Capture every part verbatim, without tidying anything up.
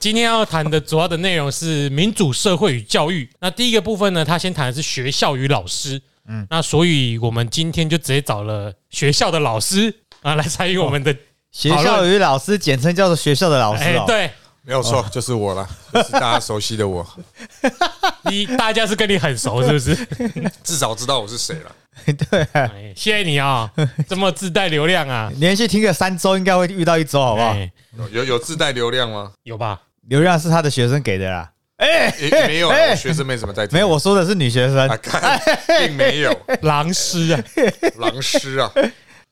今天要谈的主要的内容是民主社会与教育。那第一个部分呢，他先谈的是学校与老师。嗯，那所以我们今天就直接找了学校的老师啊来参与我们的、哦、学校与老师，简称叫做学校的老师、哦。哎、欸，对，没有错，就是我啦，就是大家熟悉的我。你大家是跟你很熟是不是？至少知道我是谁了。对、啊，谢谢你啊、哦，这么自带流量啊！连续听个三周，应该会遇到一周，好不好？欸、有有自带流量吗？有吧。流量是他的学生给的啦，哎、欸欸，没有、啊欸，我学生没什么在听。没有，我说的是女学生，啊、并没有。狼师啊，狼师啊！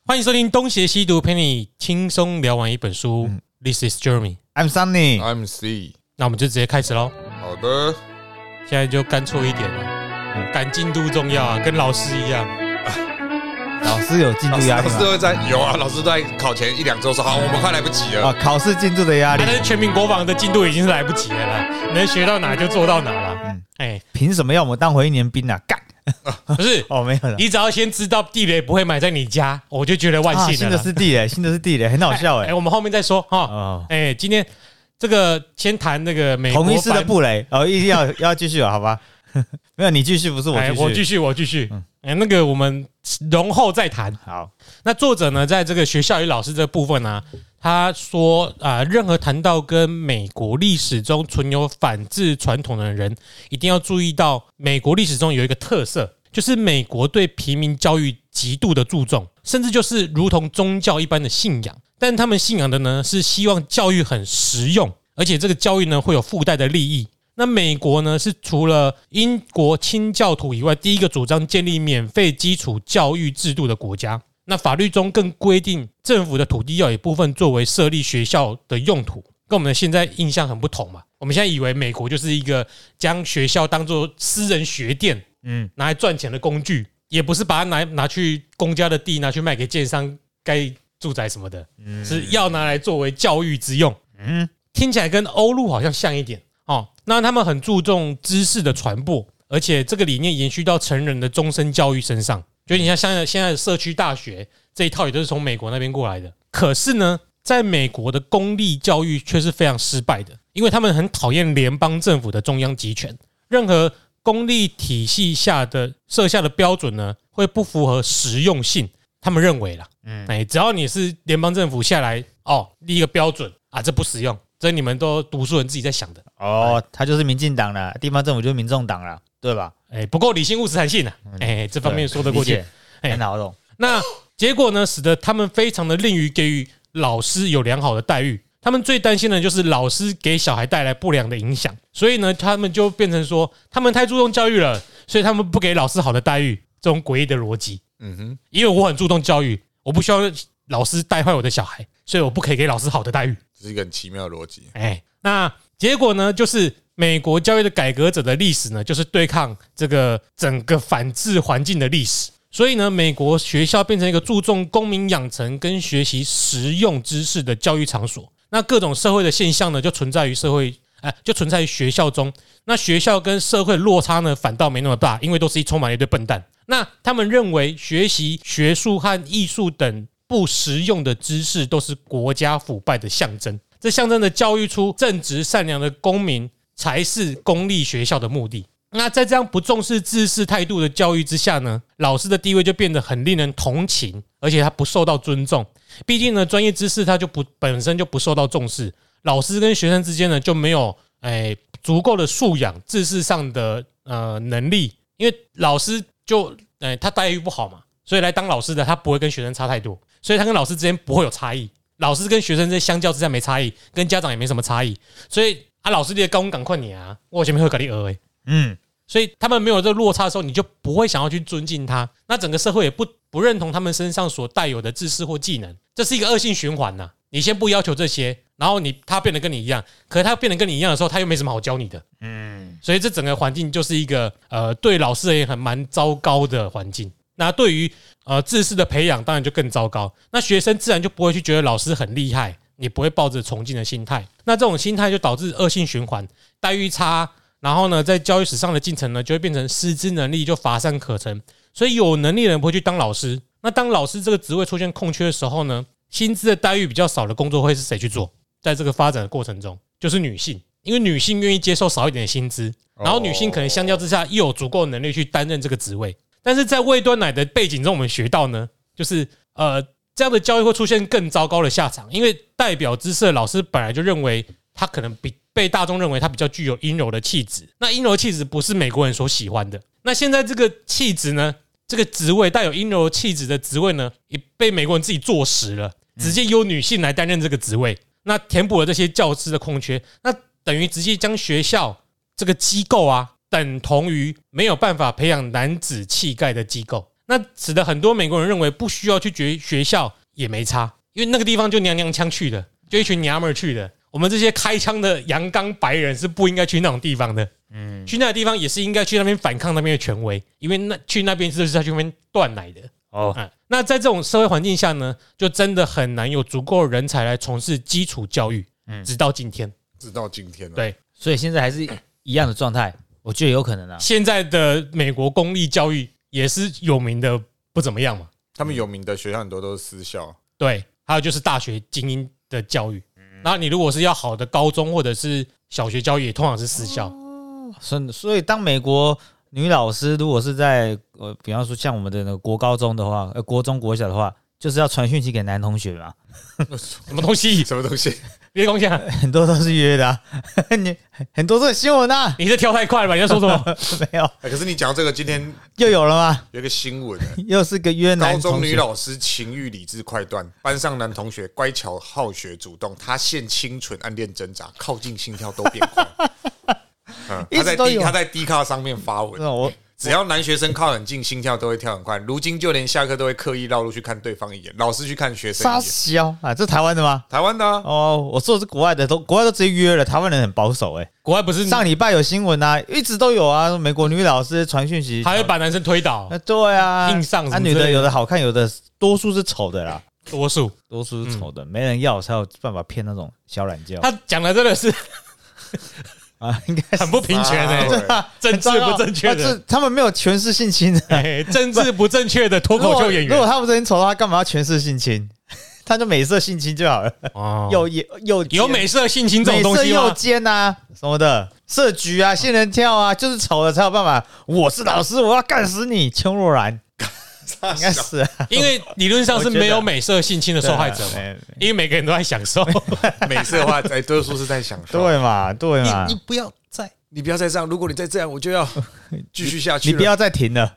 欢迎收听《东邪西毒》，陪你轻松聊完一本书。嗯、This is Jeremy, I'm Sunny, I'm C。那我们就直接开始喽。好的，现在就干脆一点了，赶进度重要啊，跟老师一样。老师有进度压力吗？老师会在有啊，老师在考前一两周说好，我们快来不及了啊。考试进度的压力，但是全民国防的进度已经是来不及了啦，能学到哪就做到哪了。嗯，哎、欸，凭什么要我们当回一年兵啊？干！不是哦，没有了。你只要先知道地雷不会埋在你家，我就觉得万幸了、啊。新的是地雷，新的是地雷，很好笑哎、欸欸欸。我们后面再说哈。哎、哦欸，今天这个先谈那个美国版同一式的布雷哦，一定要要继续了，好吧？没有，你继续，不是我继续，我继续，我继续。嗯哎、欸，那个我们容后再谈。好，那作者呢，在这个学校与老师这部分呢、啊，他说啊、呃，任何谈到跟美国历史中存有反制传统的人，一定要注意到美国历史中有一个特色，就是美国对平民教育极度的注重，甚至就是如同宗教一般的信仰。但他们信仰的呢，是希望教育很实用，而且这个教育呢，会有附带的利益。那美国呢，是除了英国清教徒以外，第一个主张建立免费基础教育制度的国家。那法律中更规定，政府的土地要有一部分作为设立学校的用途，跟我们现在印象很不同嘛。我们现在以为美国就是一个将学校当作私人学店，嗯，拿来赚钱的工具，也不是把它拿拿去公家的地拿去卖给建商盖住宅什么的，嗯，是要拿来作为教育之用。嗯，听起来跟欧陆好像像一点。哦，那他们很注重知识的传播，而且这个理念延续到成人的终身教育身上。就你像现在的社区大学这一套也都是从美国那边过来的。可是呢，在美国的公立教育却是非常失败的，因为他们很讨厌联邦政府的中央集权。任何公立体系下的设下的标准呢，会不符合实用性。他们认为啦，嗯，哎，只要你是联邦政府下来哦，立一个标准啊，这不实用。这你们都读书人自己在想的哦，他就是民进党了，地方政府就是民众党了，对吧？哎，不够理性务实弹性啊，哎，这方面说得过去，很好懂。那结果呢，使得他们非常的吝于给予老师有良好的待遇，他们最担心的就是老师给小孩带来不良的影响，所以呢，他们就变成说，他们太注重教育了，所以他们不给老师好的待遇，这种诡异的逻辑。嗯哼，因为我很注重教育，我不需要老师带坏我的小孩，所以我不可以给老师好的待遇。这是一个很奇妙的逻辑。哎，那结果呢，就是美国教育的改革者的历史呢，就是对抗这个整个反制环境的历史。所以呢，美国学校变成一个注重公民养成跟学习实用知识的教育场所。那各种社会的现象呢，就存在于社会，哎，就存在于学校中。那学校跟社会落差呢，反倒没那么大，因为都是充满了一堆笨蛋。那他们认为学习学术和艺术等不实用的知识都是国家腐败的象征，这象征的教育出正直善良的公民才是公立学校的目的。那在这样不重视知识态度的教育之下呢，老师的地位就变得很令人同情，而且他不受到尊重。毕竟呢，专业知识他就不本身就不受到重视，老师跟学生之间呢就没有哎足够的素养、知识上的呃能力，因为老师就哎他待遇不好嘛，所以来当老师的他不会跟学生差太多。所以他跟老师之间不会有差异，老师跟学生之间相较之下没差异，跟家长也没什么差异。所以啊，老师你的高赶快你啊，我前面会搞你讹哎，嗯，所以他们没有这落差的时候，你就不会想要去尊敬他。那整个社会也不不认同他们身上所带有的知识或技能，这是一个恶性循环呐、啊。你先不要求这些，然后你他变得跟你一样，可是他变得跟你一样的时候，他又没什么好教你的，嗯，所以这整个环境就是一个呃对老师也很蛮糟糕的环境。那对于呃知识的培养，当然就更糟糕。那学生自然就不会去觉得老师很厉害，你不会抱着崇敬的心态。那这种心态就导致恶性循环，待遇差，然后呢，在教育史上的进程呢，就会变成师资能力就乏善可陈。所以有能力的人不会去当老师。那当老师这个职位出现空缺的时候呢，薪资的待遇比较少的工作会是谁去做？在这个发展的过程中，就是女性，因为女性愿意接受少一点的薪资，然后女性可能相较之下又有足够能力去担任这个职位。但是在魏端奶的背景中，我们学到呢，就是呃这样的教育会出现更糟糕的下场，因为代表知识的老师本来就认为他可能比被大众认为他比较具有阴柔的气质，那阴柔气质不是美国人所喜欢的。那现在这个气质呢，这个职位带有阴柔气质的职位呢，也被美国人自己坐实了，直接由女性来担任这个职位，那填补了这些教师的空缺，那等于直接将学校这个机构啊，等同于没有办法培养男子气概的机构。那使得很多美国人认为不需要去学校也没差，因为那个地方就娘娘腔去的，就一群娘们去的。我们这些开枪的阳刚白人是不应该去那种地方的，嗯，去那个地方也是应该去那边反抗那边的权威，因为那去那边就是在去那边断奶的哦、啊。那在这种社会环境下呢，就真的很难有足够人才来从事基础教育，嗯，直到今天，直到今天、啊，对，所以现在还是一样的状态，我觉得有可能啊。现在的美国公立教育也是有名的不怎么样嘛，他们有名的学校很多都是私校，对，还有就是大学精英的教育，那你如果是要好的高中或者是小学教育也通常是私校、哦、所以当美国女老师如果是在、呃、比方说像我们的那个国高中的话、呃、国中国小的话，就是要传讯息给男同学嘛什么东西什么东西别讲讲，很多都是约的、啊，你很多都是新闻啊！你是跳太快了吧？你在说什么？没有、欸。可是你讲这个今天又有了吗？有一个新闻、欸，又是个约男同学。高中女老师情欲理智快断，班上男同学乖巧好学主动，他现清纯暗恋挣扎，靠近心跳都变快。嗯、他在 D 他在 D 卡上面发文，嗯、只要男学生靠很近，心跳都会跳很快。如今就连下课都会刻意绕路去看对方一眼，老师去看学生一眼。傻小啊，这是台湾的吗？台湾的啊。哦，我说的是国外的，都国外都直接约了。台湾人很保守哎、欸，国外不是上礼拜有新闻啊，一直都有啊。美国女老师传讯息，还会把男生推倒。啊对啊，硬上什麼之類的。啊，女的有的好看，有的多数是丑的啦。多数多数是丑的、嗯，没人要才有办法骗那种小懒觉。他讲的真的是。啊，应该很不平权诶、欸啊，政治不正确的、啊，他们没有诠释性侵的、欸，政治不正确的脱口秀演员。如果他们真心丑，他干嘛要诠释性侵？他就美色性侵就好了。哦，有有有美色性侵这种东西吗？美色诱奸啊什么的，设局啊，仙人跳啊，就是丑的才有办法。我是老师，我要干死你，邱若然。应该是、啊，因为理论上是没有美色性侵的受害者嘛，因为每个人都在享受美色的话，在多数是在享受，对嘛，对嘛。你, 你不要再，你不要再这样，如果你再这样，我就要继续下去了。你不要再停了。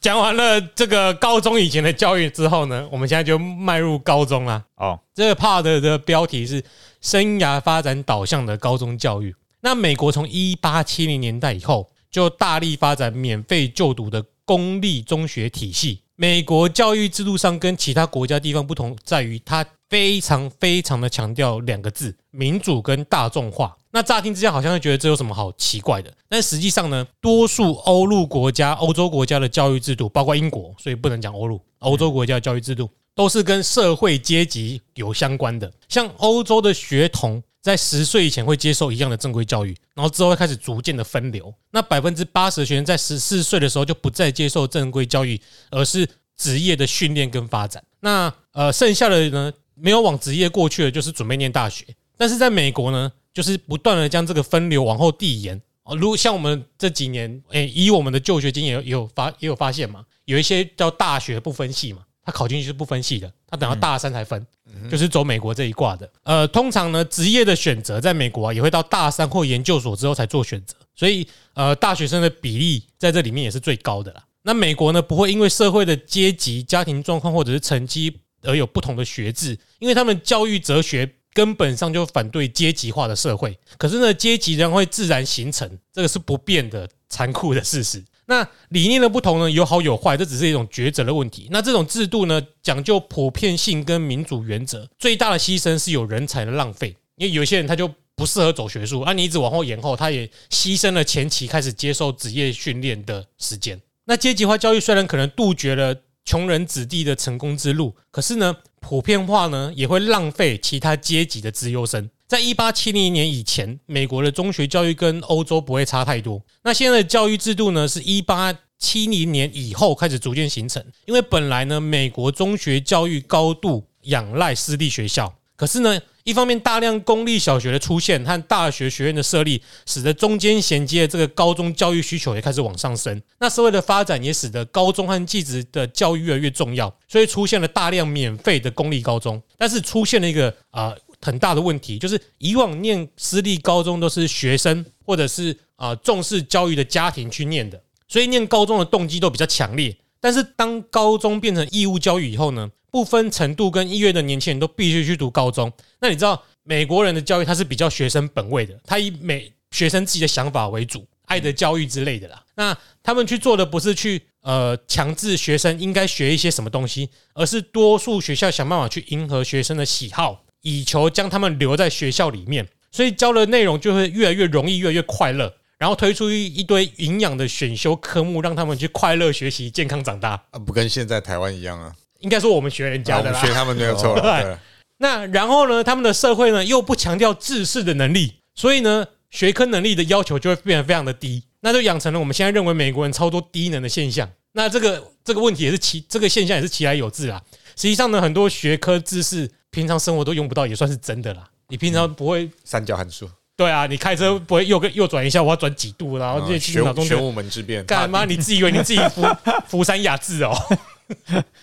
讲完了这个高中以前的教育之后呢，我们现在就迈入高中啦。哦，这个 part 的标题是“生涯发展导向的高中教育”。那美国从一八七零年代以后，就大力发展免费就读的公立中学体系。美国教育制度上跟其他国家地方不同，在于它非常非常的强调两个字：民主跟大众化。那乍听之下好像会觉得这有什么好奇怪的，但实际上呢，多数欧陆国家、欧洲国家的教育制度，包括英国，所以不能讲欧陆，欧洲国家的教育制度都是跟社会阶级有相关的。像欧洲的学童在十岁以前会接受一样的正规教育，然后之后会开始逐渐的分流。那 百分之八十 的学生在十四岁的时候就不再接受正规教育，而是职业的训练跟发展。那呃，剩下的呢，没有往职业过去的就是准备念大学。但是在美国呢，就是不断的将这个分流往后递延。如果像我们这几年，诶，以我们的就学经验也有发也有发现嘛，有一些叫大学不分系嘛。他考进去是不分系的，他等到大三才分、嗯、就是走美国这一挂的。呃，通常呢，职业的选择在美国啊，也会到大三或研究所之后才做选择，所以呃，大学生的比例在这里面也是最高的啦。那美国呢，不会因为社会的阶级、家庭状况或者是成绩而有不同的学制，因为他们教育哲学根本上就反对阶级化的社会。可是呢，阶级仍会自然形成，这个是不变的残酷的事实。那理念的不同呢，有好有坏，这只是一种抉择的问题。那这种制度呢，讲究普遍性跟民主原则，最大的牺牲是有人才的浪费，因为有些人他就不适合走学术啊，你一直往后延后，他也牺牲了前期开始接受职业训练的时间。那阶级化教育虽然可能杜绝了穷人子弟的成功之路，可是呢，普遍化呢也会浪费其他阶级的资优生。在一八七零年以前，美国的中学教育跟欧洲不会差太多。那现在的教育制度呢，是一八七零年以后开始逐渐形成。因为本来呢，美国中学教育高度仰赖私立学校，可是呢，一方面，大量公立小学的出现和大学学院的设立，使得中间衔接的这个高中教育需求也开始往上升。那社会的发展也使得高中和技职的教育越来越重要，所以出现了大量免费的公立高中。但是出现了一个啊、呃、很大的问题，就是以往念私立高中都是学生或者是啊、呃、重视教育的家庭去念的，所以念高中的动机都比较强烈。但是当高中变成义务教育以后呢，不分程度跟意愿的年轻人都必须去读高中。那你知道美国人的教育它是比较学生本位的，他以美学生自己的想法为主，爱的教育之类的啦。那他们去做的不是去呃强制学生应该学一些什么东西，而是多数学校想办法去迎合学生的喜好，以求将他们留在学校里面。所以教的内容就会越来越容易，越来越快乐。然后推出一堆营养的选修科目，让他们去快乐学习、健康长大、啊、不跟现在台湾一样啊？应该说我们学人家的啦、啊、我们学他们没有错啦。对，那然后呢，他们的社会呢又不强调知识的能力，所以呢学科能力的要求就会变得非常的低，那就养成了我们现在认为美国人超多低能的现象。那这个这个问题也是其这个现象也是其来有自啦。实际上呢，很多学科知识平常生活都用不到，也算是真的啦。你平常不会、嗯、三角函数。对啊，你开车不会右右转一下，我要转几度，然后就去脑中、嗯、玄武门之变。干嘛？你自以为你自己福福山雅治哦？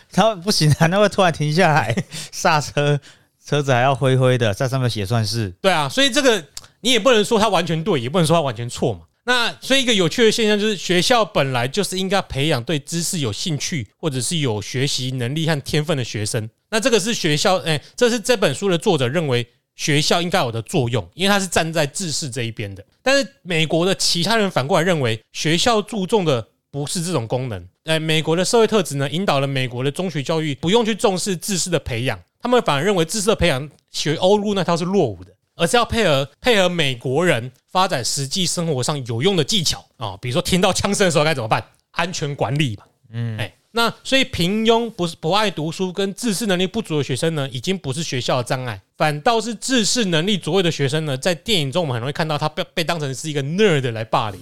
他不行啊，那会突然停下来，刹车，车子还要灰灰的，在上面写算式。对啊，所以这个你也不能说他完全对，也不能说他完全错嘛。那所以一个有趣的现象就是，学校本来就是应该培养对知识有兴趣，或者是有学习能力和天分的学生。那这个是学校，哎、欸，这是这本书的作者认为。学校应该有的作用，因为它是站在知识这一边的。但是美国的其他人反过来认为，学校注重的不是这种功能。哎，美国的社会特质呢，引导了美国的中学教育不用去重视知识的培养，他们反而认为知识的培养学欧陆那套是落伍的，而是要配合配合美国人发展实际生活上有用的技巧啊、哦，比如说听到枪声的时候该怎么办，安全管理嘛，嗯，哎。那所以平庸不是不爱读书跟知识能力不足的学生呢，已经不是学校的障碍，反倒是知识能力卓越的学生呢，在电影中我们很容易看到他被当成是一个 nerd 来霸凌。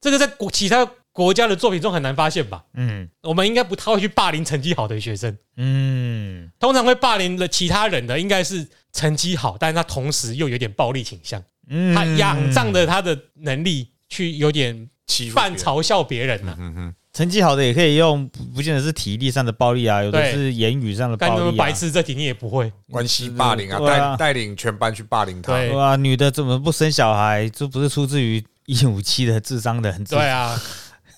这个在其他国家的作品中很难发现吧？嗯，我们应该不太会去霸凌成绩好的学生。嗯，通常会霸凌了其他人的应该是成绩好，但是他同时又有点暴力倾向，他仰仗着他的能力去有点犯嘲笑别人了、啊。嗯哼。成绩好的也可以用，不见得是体力上的暴力啊，有的是言语上的暴力、啊。干那么白痴，这题你也不会。关系霸凌啊，带带、啊、领全班去霸凌他。对啊，女的怎么不生小孩？这不是出自于一五七的智商的很智？对啊，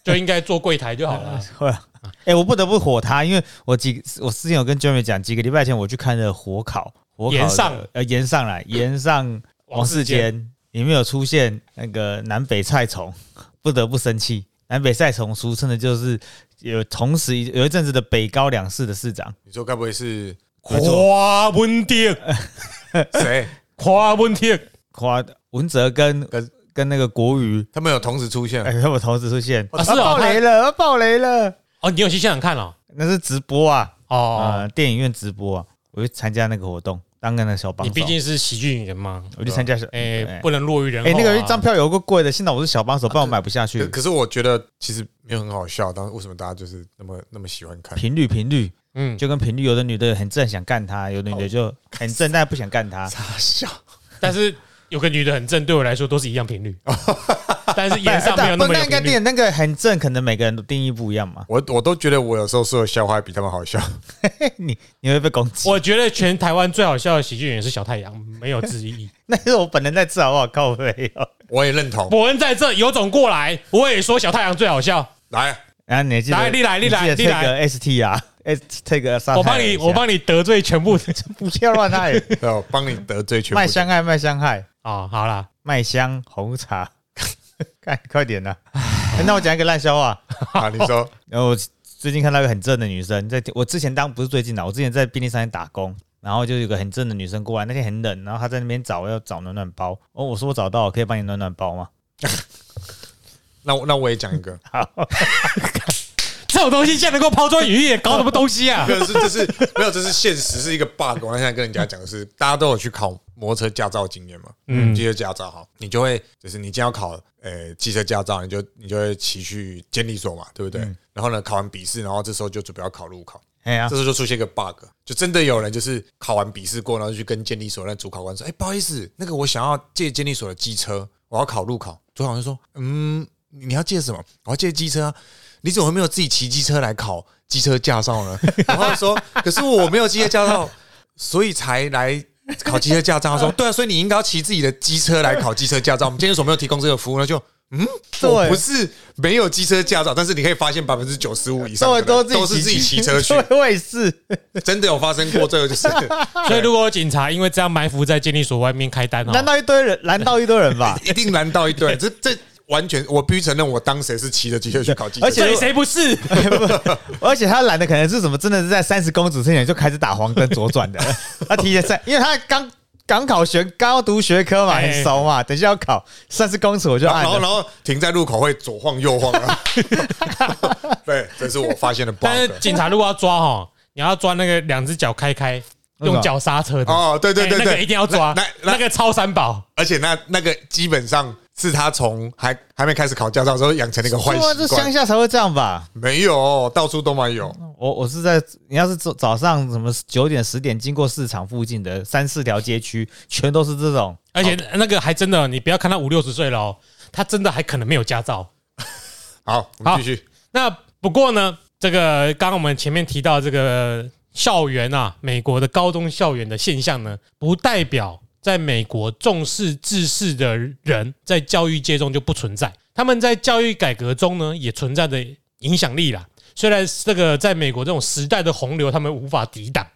就应该做柜台就好了。对啊，哎、啊欸，我不得不火他，因为我几我之前有跟 Jimmy 讲，几个礼拜前我去看了火烤，火烤岩上呃岩上来岩上王世坚，里面有出现那个南北菜虫，不得不生气。南北赛虫俗称的就是有同时有一阵子的北高两市的市长，你说该不会是夸文哲？谁？夸文哲？夸文哲跟跟跟那个国瑜，他们有同时出现，欸、他们有同时出现，啊、是、哦、爆雷了，爆雷了！哦，你有去现场看了、哦？那是直播啊，哦、呃，电影院直播啊，我去参加那个活动。当个小帮手，你毕竟是喜剧演员嘛，我就参加小，哎、欸，不能落于人后、啊。哎、欸，那个一张票有个贵的，幸好我是小帮手，不然我买不下去、啊可。可是我觉得其实没有很好笑，但是为什么大家就是那么那么喜欢看？频率频率，嗯，就跟频率，有的女的很正想干她，有的女的就很正但不想干她。傻笑，但是有个女的很正，对我来说都是一样频率。但是演上没有那么有频率。那个很正，可能每个人都定义不一样嘛。我我都觉得我有时候说的笑话比他们好笑。你你会被攻击？我觉得全台湾最好笑的喜剧演员是小太阳，没有之一。那是我本人在这好不好？靠背哦，我也认同。我人在这，有种过来，我也说小太阳最好笑。来，啊，你记得来，你来，你来，你来 ，S T 啊 ，S T 个啥？我帮你，我帮你得罪全部，不要乱害。对，我帮你得罪全部。卖香害，卖香害啊！好啦，卖香红茶。看，快点啦、啊欸！那我讲一个烂笑话啊，你说。然后我最近看到一个很正的女生，在我之前当不是最近啦，我之前在便利商店打工，然后就有一个很正的女生过来，那天很冷，然后她在那边找要找暖暖包，哦，我说我找到，我可以帮你暖暖包吗？那我那我也讲一个，好，这种东西竟然能够抛砖引玉，搞什么东西啊？没有，这是没有，这是现实，是一个 bug。我现在跟人家讲的是，大家都有去考摩托车驾照经验嘛，嗯，机车驾照好，你就会就是你今天要考呃机车驾照，你就你就会骑去监理所嘛，对不对？嗯、然后呢，考完笔试，然后这时候就准备要考路考，哎呀，这时候就出现一个 bug， 就真的有人就是考完笔试过，然后去跟监理所那主考官说：“哎、欸，不好意思，那个我想要借监理所的机车，我要考路考。”主考官说：“嗯，你要借什么？我要借机车啊。”你怎么没有自己骑机车来考机车驾照呢？然后说：“可是我没有机车驾照，所以才来。”考机车驾照，他说对啊，所以你应该要骑自己的机车来考机车驾照。我们监理所没有提供这个服务呢，就嗯，我不是没有机车驾照，但是你可以发现百分之九十五以上的都是自己骑车去。我也是，真的有发生过这个，就是。所以如果警察因为这样埋伏在监理所外面开单，拦到一堆人，拦到一堆人吧，一定拦到一堆人。这这完全，我必须承认，我当时是骑着机车去考机车，而且谁不是？而且他拦的可能是什么？真的是在三十公尺之前就开始打黄灯左转的。他提前在，因为他刚。刚考学，刚要读学科嘛，很熟嘛。等一下要考三十公尺，我就按了。然后，然后停在路口会左晃右晃、啊。对，这是我发现的 bug。但是警察如果要抓哈，你要抓那个两只脚开开，用脚刹车的。哦，对对对对，那个一定要抓，那那、那个超三宝。而且那那个基本上是他从还还没开始考驾照的时候养成了一个坏习惯。这乡下才会这样吧？没有，到处都没有。我我是在你要是早上什么九点十点经过市场附近的三四条街区，全都是这种，而且那个还真的，你不要看他五六十岁了、哦，他真的还可能没有驾照。好，我们继续。那不过呢，这个刚刚我们前面提到这个校园啊，美国的高中校园的现象呢，不代表在美国重视制式的人在教育界中就不存在，他们在教育改革中呢也存在的影响力啦。虽然这个在美国这种时代的洪流，他们无法抵挡，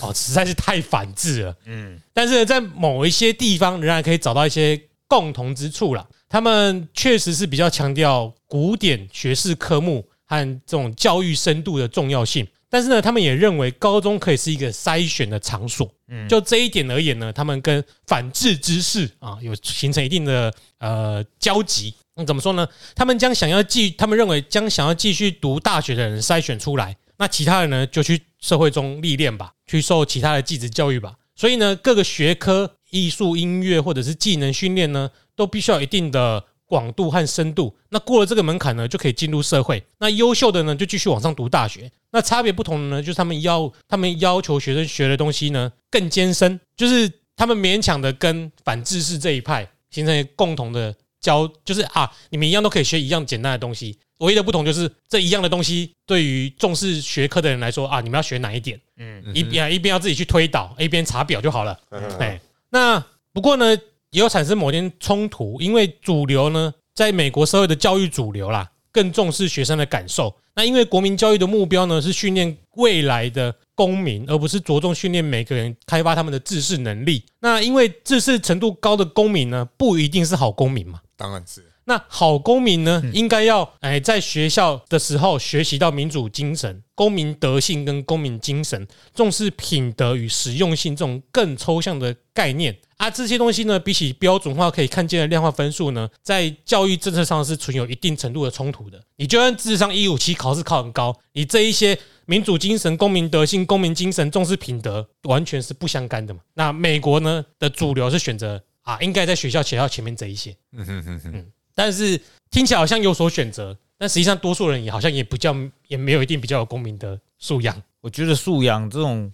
哦，实在是太反制了。嗯，但是在某一些地方仍然可以找到一些共同之处啦。他们确实是比较强调古典学士科目和这种教育深度的重要性，但是呢，他们也认为高中可以是一个筛选的场所。嗯，就这一点而言呢，他们跟反制知识啊有形成一定的呃交集。那怎么说呢？他们将想要继，他们认为将想要继续读大学的人筛选出来，那其他人呢就去社会中历练吧，去受其他的技职教育吧。所以呢，各个学科、艺术、音乐或者是技能训练呢，都必须要有一定的广度和深度，那过了这个门槛呢，就可以进入社会。那优秀的呢，就继续往上读大学。那差别不同的呢，就是他们要他们要求学生学的东西呢更艰深，就是他们勉强的跟反制式这一派形成共同的教，就是啊，你们一样都可以学一样简单的东西，唯一的不同就是这一样的东西对于重视学科的人来说啊，你们要学哪一点？嗯，一边一边要自己去推导，一边查表就好了。哎，那不过呢，也有产生某些冲突，因为主流呢，在美国社会的教育主流啦，更重视学生的感受。那因为国民教育的目标呢，是训练未来的公民，而不是着重训练每个人开发他们的自识能力。那因为自识程度高的公民呢，不一定是好公民嘛，当然是。那好公民呢，应该要哎在学校的时候学习到民主精神、公民德性跟公民精神，重视品德与实用性这种更抽象的概念啊。这些东西呢，比起标准化可以看见的量化分数呢，在教育政策上是存有一定程度的冲突的。你就算智商一百五十七考试考很高，你这一些民主精神、公民德性、公民精神、重视品德，完全是不相干的嘛。那美国呢的主流是选择啊，应该在学校写到前面这一些。嗯哼哼哼。但是听起来好像有所选择，但实际上多数人也好像也不叫也没有一定比较有公民的素养。我觉得素养这种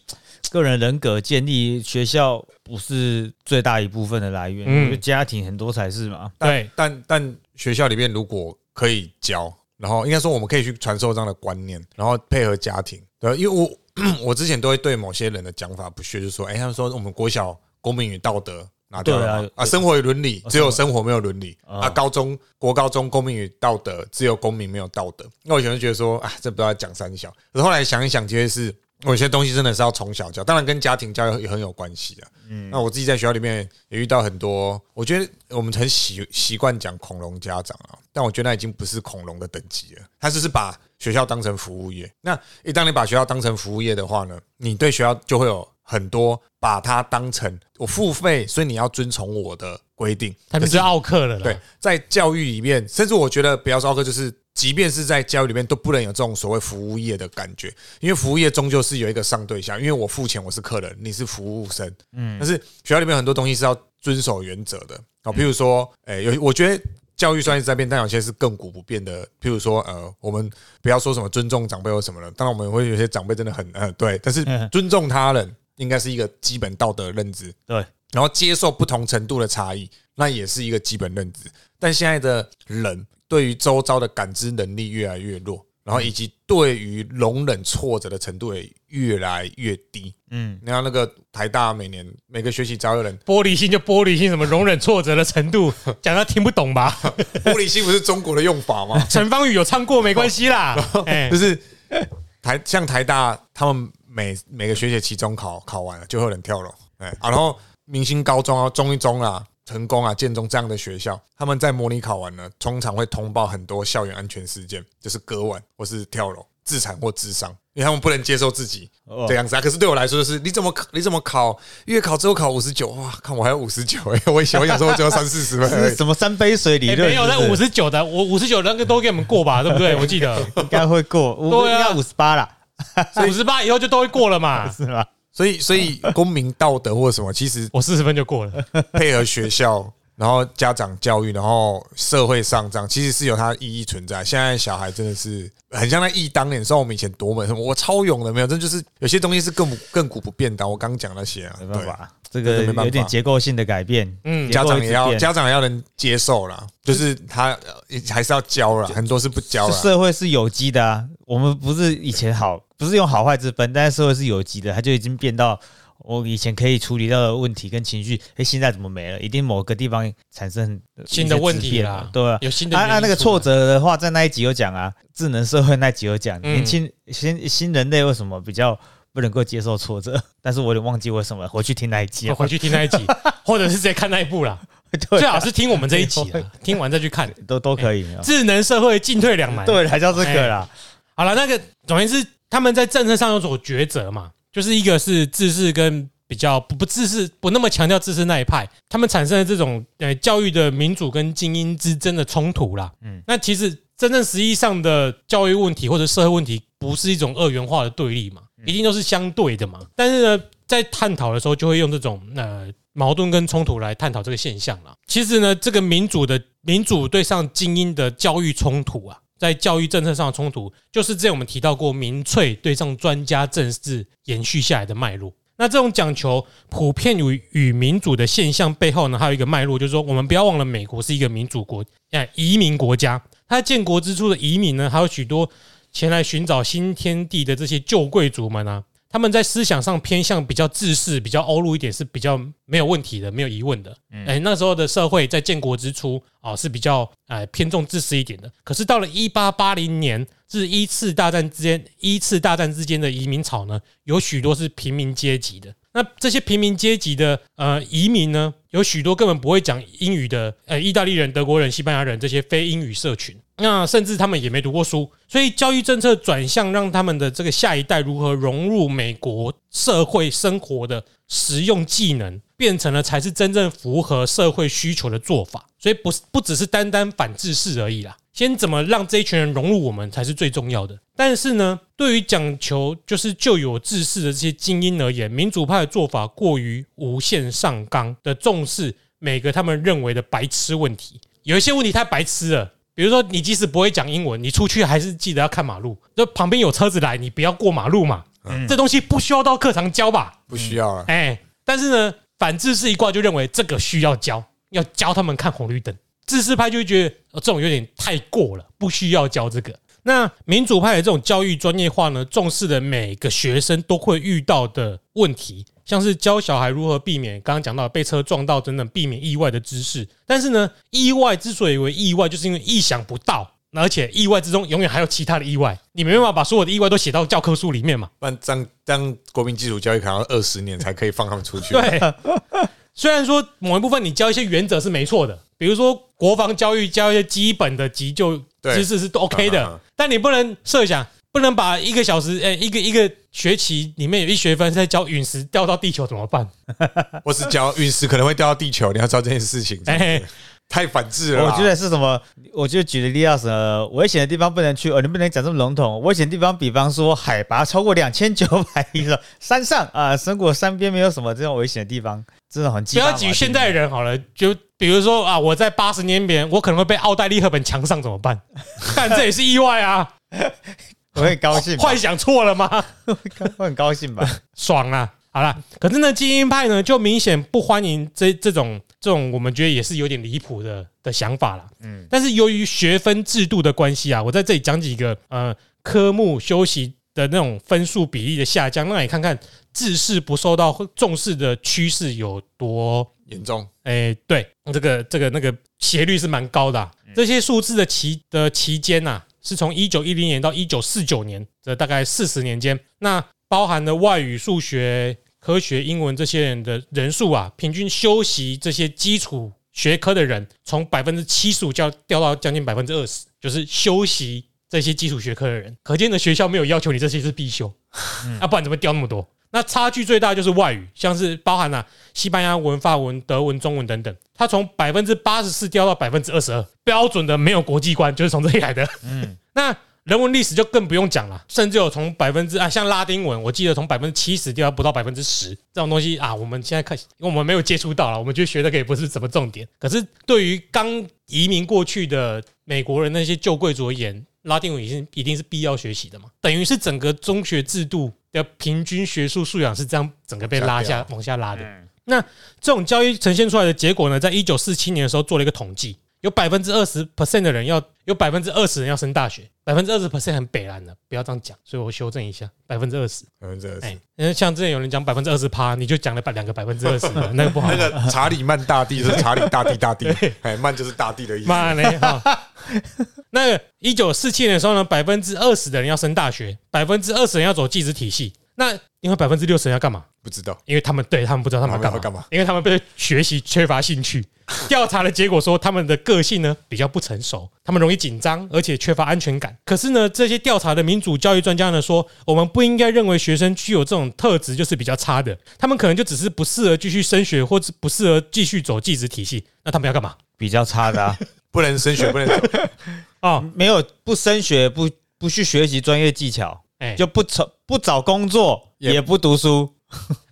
个人人格建立，学校不是最大一部分的来源，嗯、家庭很多才是嘛。对，但但学校里面如果可以教，然后应该说我们可以去传授这样的观念，然后配合家庭。对，因为我我之前都会对某些人的讲法不屑，就说，哎、欸，他们说我们国小公民与道德。拿掉了啊！啊，生活与伦理只有生活没有伦理啊！高中国高中公民与道德只有公民没有道德。那我以前就觉得说啊，这不要讲三小。可是后来想一想，其实是有些东西真的是要从小教，当然跟家庭教育也很有关系啊。嗯，那我自己在学校里面也遇到很多，我觉得我们很习习惯讲恐龙家长啊，但我觉得那已经不是恐龙的等级了，他就是把学校当成服务业。那一旦你把学校当成服务业的话呢，你对学校就会有。很多把它当成我付费，所以你要遵从我的规定，他们是奥克了啦。对，在教育里面，甚至我觉得不要说奥克，就是即便是在教育里面都不能有这种所谓服务业的感觉，因为服务业终究是有一个上对下，因为我付钱，我是客人，你是服务生。嗯，但是学校里面很多东西是要遵守原则的啊，譬如说，哎，有我觉得教育虽然一直在变，但有些是亘古不变的。譬如说，呃，我们不要说什么尊重长辈或什么了，当然我们会有些长辈真的很呃对，但是尊重他人应该是一个基本道德认知。对，然后接受不同程度的差异，那也是一个基本认知。但现在的人对于周遭的感知能力越来越弱，然后以及对于容忍挫折的程度也越来越低。嗯，然后那个台大每年每个学期招人玻璃心就玻璃心，什么容忍挫折的程度，讲到听不懂吧？玻璃心不是中国的用法吗？陈芳宇有唱过，没关系啦。就是台像台大，他们每每个学期期中考考完了，就会有人跳楼。哎啊，然后明星高中啊，中一中啦、啊。成功啊，建中这样的学校，他们在模拟考完呢，通常会通报很多校园安全事件，就是割腕或是跳楼、自残或自伤，因为他们不能接受自己这样子啊。可是对我来说，就是你怎么你怎么考，月考之后考五十九，哇，看我还有五十九哎，我想我想说我只有三四十分而已，什么三杯水理论、欸、没有那五十九的，我五十九那个都给你们过吧，对不对？我记得应该会过，对啊，五十八啦，五十八以后就都会过了嘛，是吧？所以，所以公民道德或什么，其实我四十分就过了。配合学校，然后家长教育，然后社会上这样，其实是有它的意义存在。现在小孩真的是很像那忆当年，虽然我们以前多么什么，我超勇的没有，这就是有些东西是亘亘古不变的。我刚讲那些啊，没办法，这个有点结构性的改变，嗯，家长也要家长也要能接受啦，就是他还是要教啦，很多是不教啦。社会是有机的啊，我们不是以前好。不是用好坏之分，但是社会是有机的，它就已经变到我以前可以处理到的问题跟情绪，哎，现在怎么没了？一定某个地方产生新的问题啦，对吧？有新的啊啊，那个挫折的话，在那一集有讲啊，智能社会那一集有讲，年轻新新人类为什么比较不能够接受挫折？但是我有点忘记为什么，回去听那一集，回去听那一集，或者是直接看那一部啦。最好是听我们这一集，听完再去看，都都可以。智能社会进退两难，对，还叫这个啦。好了，那个总而言之。他们在政策上有所抉择嘛，就是一个是自治跟比较不自治不那么强调自治那一派，他们产生了这种呃教育的民主跟精英之争的冲突啦。嗯，那其实真正实际上的教育问题或者社会问题，不是一种二元化的对立嘛，一定都是相对的嘛。但是呢，在探讨的时候就会用这种呃矛盾跟冲突来探讨这个现象啦。其实呢，这个民主的民主对上精英的教育冲突啊。在教育政策上的冲突，就是之前我们提到过民粹对上专家政治延续下来的脉络。那这种讲求普遍与民主的现象背后呢，还有一个脉络，就是说我们不要忘了，美国是一个民主国、移民国家。它建国之初的移民呢，还有许多前来寻找新天地的这些旧贵族们啊，他们在思想上偏向比较自私、比较欧陆一点，是比较没有问题的，没有疑问的。哎，那时候的社会在建国之初啊，是比较哎偏重自私一点的。可是到了一八八零年至一次大战之间，一次大战之间的移民潮呢，有许多是平民阶级的。那这些平民阶级的呃移民呢，有许多根本不会讲英语的，呃，意大利人、德国人、西班牙人这些非英语社群。那甚至他们也没读过书，所以教育政策转向让他们的这个下一代如何融入美国社会生活的实用技能，变成了才是真正符合社会需求的做法。所以不不只是单单反制式而已啦，先怎么让这一群人融入我们才是最重要的。但是呢，对于讲求就是旧有制式的这些精英而言，民主派的做法过于无限上纲的重视每个他们认为的白痴问题，有一些问题太白痴了。比如说，你即使不会讲英文，你出去还是记得要看马路。就旁边有车子来，你不要过马路嘛。嗯、这东西不需要到课堂教吧？不需要啊。哎、欸，但是呢，反制式一挂就认为这个需要教，要教他们看红绿灯。制式派就会觉得、哦、这种有点太过了，不需要教这个。那民主派的这种教育专业化呢，重视了每个学生都会遇到的问题。像是教小孩如何避免刚刚讲到被车撞到等等避免意外的知识，但是呢，意外之所以为意外，就是因为意想不到，而且意外之中永远还有其他的意外，你没办法把所有的意外都写到教科书里面嘛。不然这样，这样国民基础教育可能要二十年才可以放他们出去。对，虽然说某一部分你教一些原则是没错的，比如说国防教育教一些基本的急救知识是 OK 的，嗯嗯嗯，但你不能设想。不能把一个小时，欸、一个一个学期里面有一学分是在教陨石掉到地球怎么办？我只教陨石可能会掉到地球，你要知道这件事情，欸、太反智了啦。我觉得是什么？我就举例到什么危险的地方不能去，哦，你不能讲这么笼统。危险的地方，比方说海拔超过两千九百米的山上啊，神谷山边没有什么这种危险的地方，这种很激。不要举现代人好了，就比如说啊，我在八十年前，我可能会被奥黛丽·赫本强上，怎么办？但这也是意外啊！我很高兴，幻想错了吗？我很高兴吧，爽啊！好啦，可是呢，精英派呢就明显不欢迎这这种这种，我们觉得也是有点离谱的的想法啦。嗯，但是由于学分制度的关系啊，我在这里讲几个呃科目修习的那种分数比例的下降，让你看看知识不受到重视的趋势有多严重。哎，对，这个这个那个斜率是蛮高的、啊。这些数字的期的期间呐，是从一九一零年到一九四九年这大概四十年间，那包含了外语、数学、科学、英文这些人的人数啊，平均修习这些基础学科的人，从百分之七十五掉掉到将近百分之二十，就是修习这些基础学科的人。可见的学校没有要求你这些是必修，嗯、啊，不然怎么掉那么多？那差距最大就是外语，像是包含了、啊、西班牙文、法文、德文、中文等等，它从百分之八十四掉到百分之二十二，标准的没有国际观，就是从这里来的。嗯，那。人文历史就更不用讲了，甚至有从百分之啊，像拉丁文，我记得从百分之七十掉到不到百分之十这种东西啊，我们现在看，因为我们没有接触到了，我们觉得学的可以不是什么重点。可是对于刚移民过去的美国人那些旧贵族而言，拉丁文已经一定是必要学习的嘛，等于是整个中学制度的平均学术素养是这样整个被拉下往下拉的。那这种教育呈现出来的结果呢，在一九四七年的时候做了一个统计。有 百分之二十 的人要有 百分之二十 人要升大学， 百分之二十 很北蓝的，不要这样讲，所以我修正一下 百分之二十 百分之二十、欸、因为像之前有人讲 百分之二十 你就讲了两个 百分之二十 那个不好，那个查理曼大帝是查理大帝大帝曼就是大帝的意思曼勒那一九四七年的时候呢， 百分之二十 的人要升大学， 百分之二十 人要走技职体系，那因为 百分之六十 人要干嘛不知道，因为他们对他们不知道他们要干嘛，因为他们对学习缺乏兴趣。调查的结果说，他们的个性呢比较不成熟，他们容易紧张，而且缺乏安全感。可是呢，这些调查的民主教育专家呢说，我们不应该认为学生具有这种特质就是比较差的，他们可能就只是不适合继续升学，或者不适合继续走技职体系。那他们要干嘛？比较差的、啊，不能升学，不能走哦，没有不升学，不不去学习专业技巧，欸、就不找不找工作， 也, 也不读书。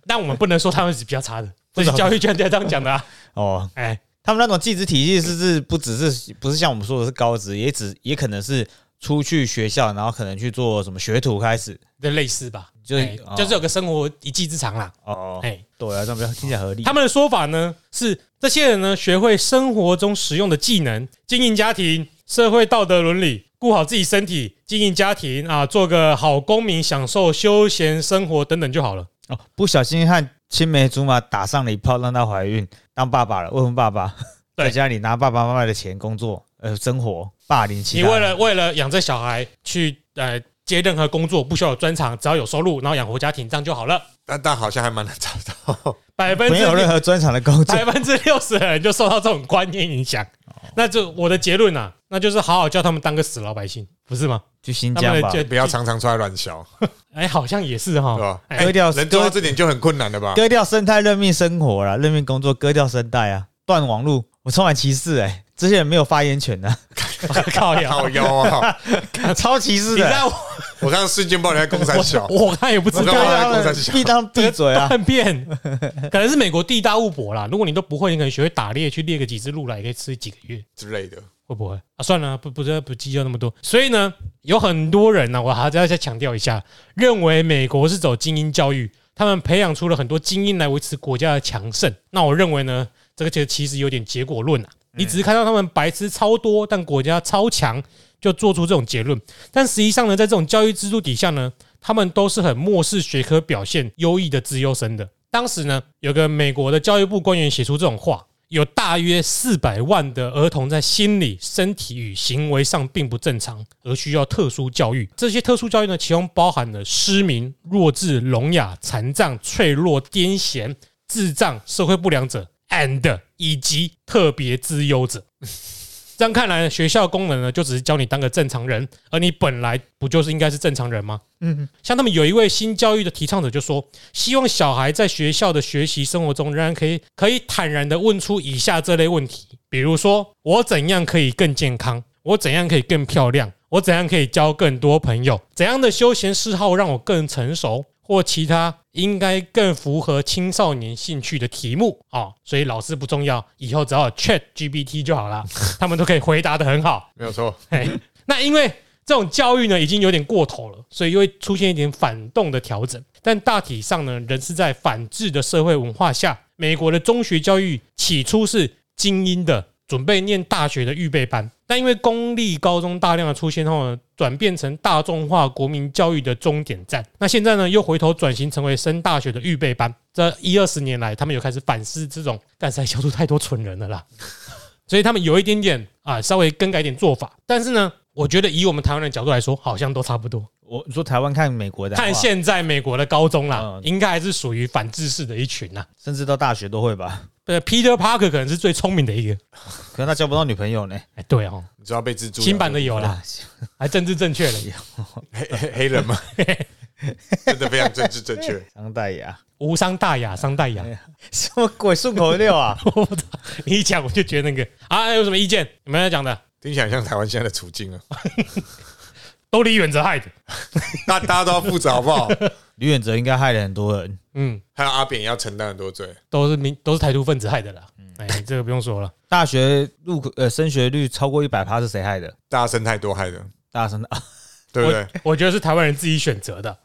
但我们不能说他们是比较差的。这是教育专家这样讲的啊！哦，哎，他们那种技职体系是是不只是不是像我们说的是高职，也只也可能是出去学校，然后可能去做什么学徒开始的类似吧，就、哎哦、就是有个生活一技之长啦。哦，哎，对啊，这样比较听起来合理。他们的说法呢是，这些人呢学会生活中实用的技能，经营家庭、社会道德伦理，顾好自己身体，经营家庭啊，做个好公民，享受休闲生活等等就好了。哦，不小心和青梅竹马打上了一炮，让她怀孕，当爸爸了，未婚爸爸，在家里拿爸爸妈妈的钱工作，呃，生活霸凌其他。你为了为了养这小孩去呃接任何工作，不需要有专长，只要有收入，然后养活家庭，这样就好了。但但好像还蛮难找到，百分之没有任何专长的工作，百分之六十的人就受到这种观念影响。那就我的结论啊，那就是好好叫他们当个死老百姓，不是吗？去新疆吧，不要常常出来乱笑。哎，好像也是哈，对吧？哎、割掉人做到这点就很困难了吧？割掉生态，任命生活啦，任命工作，割掉生态啊，断网路，我充满歧视哎、欸，这些人没有发言权的、啊，靠腰靠腰啊，超歧视的、欸。我刚刚瞬间不知道你在公三小，我刚也不知道在公三，必当闭嘴啊！断片，可能是美国地大物博啦。如果你都不会，你可能学会打猎，去猎个几只鹿来，也可以吃几个月之类的，会不会啊？算了，不不不不计较那么多。所以呢，有很多人呢、啊，我还要再强调一下，认为美国是走精英教育，他们培养出了很多精英来维持国家的强盛。那我认为呢，这个其实有点结果论啊。你只是看到他们白痴超多，但国家超强。就做出这种结论，但实际上呢，在这种教育制度底下呢，他们都是很漠视学科表现优异的资优生的。当时呢，有个美国的教育部官员写出这种话：有大约四百万的儿童在心理、身体与行为上并不正常，而需要特殊教育。这些特殊教育呢，其中包含了失明、弱智、聋哑、残障、脆弱、癫痫、智障、社会不良者 ，and 以及特别资优者。这样看来，学校功能呢，就只是教你当个正常人，而你本来不就是应该是正常人吗？嗯，像他们有一位新教育的提倡者就说，希望小孩在学校的学习生活中，仍然可以可以坦然的问出以下这类问题，比如说，我怎样可以更健康？我怎样可以更漂亮？我怎样可以交更多朋友？怎样的休闲嗜好让我更成熟？或其他应该更符合青少年兴趣的题目啊、哦，所以老师不重要，以后只要 Chat G P T 就好了，他们都可以回答得很好，没有错。那因为这种教育呢已经有点过头了，所以又会出现一点反动的调整。但大体上呢，仍是在反制的社会文化下，美国的中学教育起初是精英的准备念大学的预备班，但因为公立高中大量的出现后呢，转变成大众化国民教育的终点站。那现在呢，又回头转型成为升大学的预备班。这一二十年来，他们有开始反思这种干塞教出太多蠢人了啦，所以他们有一点点啊，稍微更改一点做法。但是呢，我觉得以我们台湾人的角度来说，好像都差不多。我你说台湾看美国的，看现在美国的高中啦，嗯、应该还是属于反制式的一群啦，甚至到大学都会吧。对 ，Peter Parker 可能是最聪明的一个，可能他交不到女朋友呢。哎，对哦，你知道被蜘蛛新版的有啦，还政治正确了，黑黑人吗？真的非常政治正确，伤大雅，无伤大雅，伤大雅，什么鬼顺口溜啊？你一讲我就觉得那个啊，有什么意见？你们要讲的，听起来像台湾现在的处境啊。都李远哲害的，大家都要负责好不好？李远哲应该害了很多人，嗯，还有阿扁也要承担很多罪，都是民都是台独分子害的啦。哎、嗯欸，这个不用说了。大学入呃升学率超过 百分之百 是谁害的？大生太多害的，大生啊，对不对？我, 我觉得是台湾人自己选择的。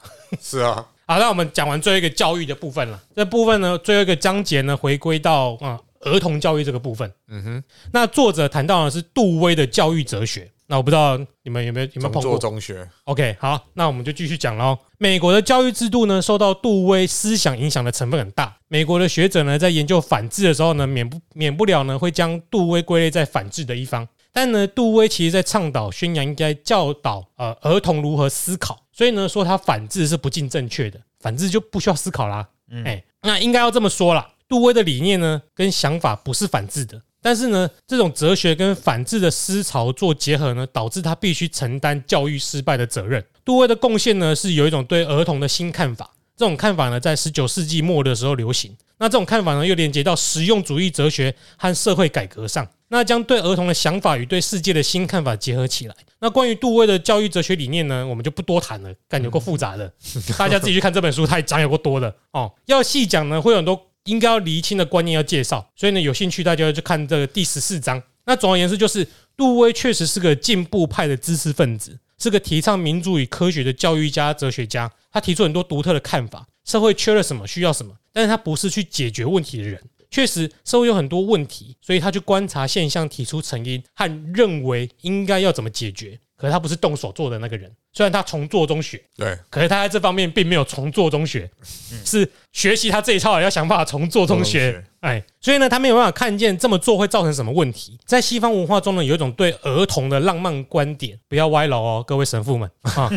是啊，好，那我们讲完最后一个教育的部分了。这部分呢，最后一个章节呢，回归到啊、呃、儿童教育这个部分。嗯哼，那作者谈到的是杜威的教育哲学。那我不知道你们有没有有没有碰过中学 ？OK， 好，那我们就继续讲喽。美国的教育制度呢，受到杜威思想影响的成分很大。美国的学者呢，在研究反制的时候呢，免不免不了呢，会将杜威归类在反制的一方。但呢，杜威其实在倡导、宣扬应该教导呃儿童如何思考，所以呢，说他反制是不尽正确的，反制就不需要思考啦。嗯，哎、欸，那应该要这么说啦，杜威的理念呢，跟想法不是反制的。但是呢，这种哲学跟反制的思潮做结合呢，导致他必须承担教育失败的责任。杜威的贡献呢，是有一种对儿童的新看法。这种看法呢，在十九世纪末的时候流行。那这种看法呢，又连接到实用主义哲学和社会改革上。那将对儿童的想法与对世界的新看法结合起来。那关于杜威的教育哲学理念呢，我们就不多谈了，感觉够复杂的，大家自己去看这本书，它讲有够多的哦。要细讲呢，会有很多。应该要厘清的观念要介绍，所以呢，有兴趣大家就看这个第十四章。那总而言之，就是杜威确实是个进步派的知识分子，是个提倡民主与科学的教育家、哲学家。他提出很多独特的看法，社会缺了什么，需要什么，但是他不是去解决问题的人。确实，社会有很多问题，所以他去观察现象，提出成因，和认为应该要怎么解决。可是他不是动手做的那个人，虽然他从做中学，对，可是他在这方面并没有从做中学，嗯、是学习他这一套，要想办法从做中学。哎，所以呢，他没有办法看见这么做会造成什么问题。在西方文化中呢，有一种对儿童的浪漫观点，不要歪楼哦，各位神父们啊！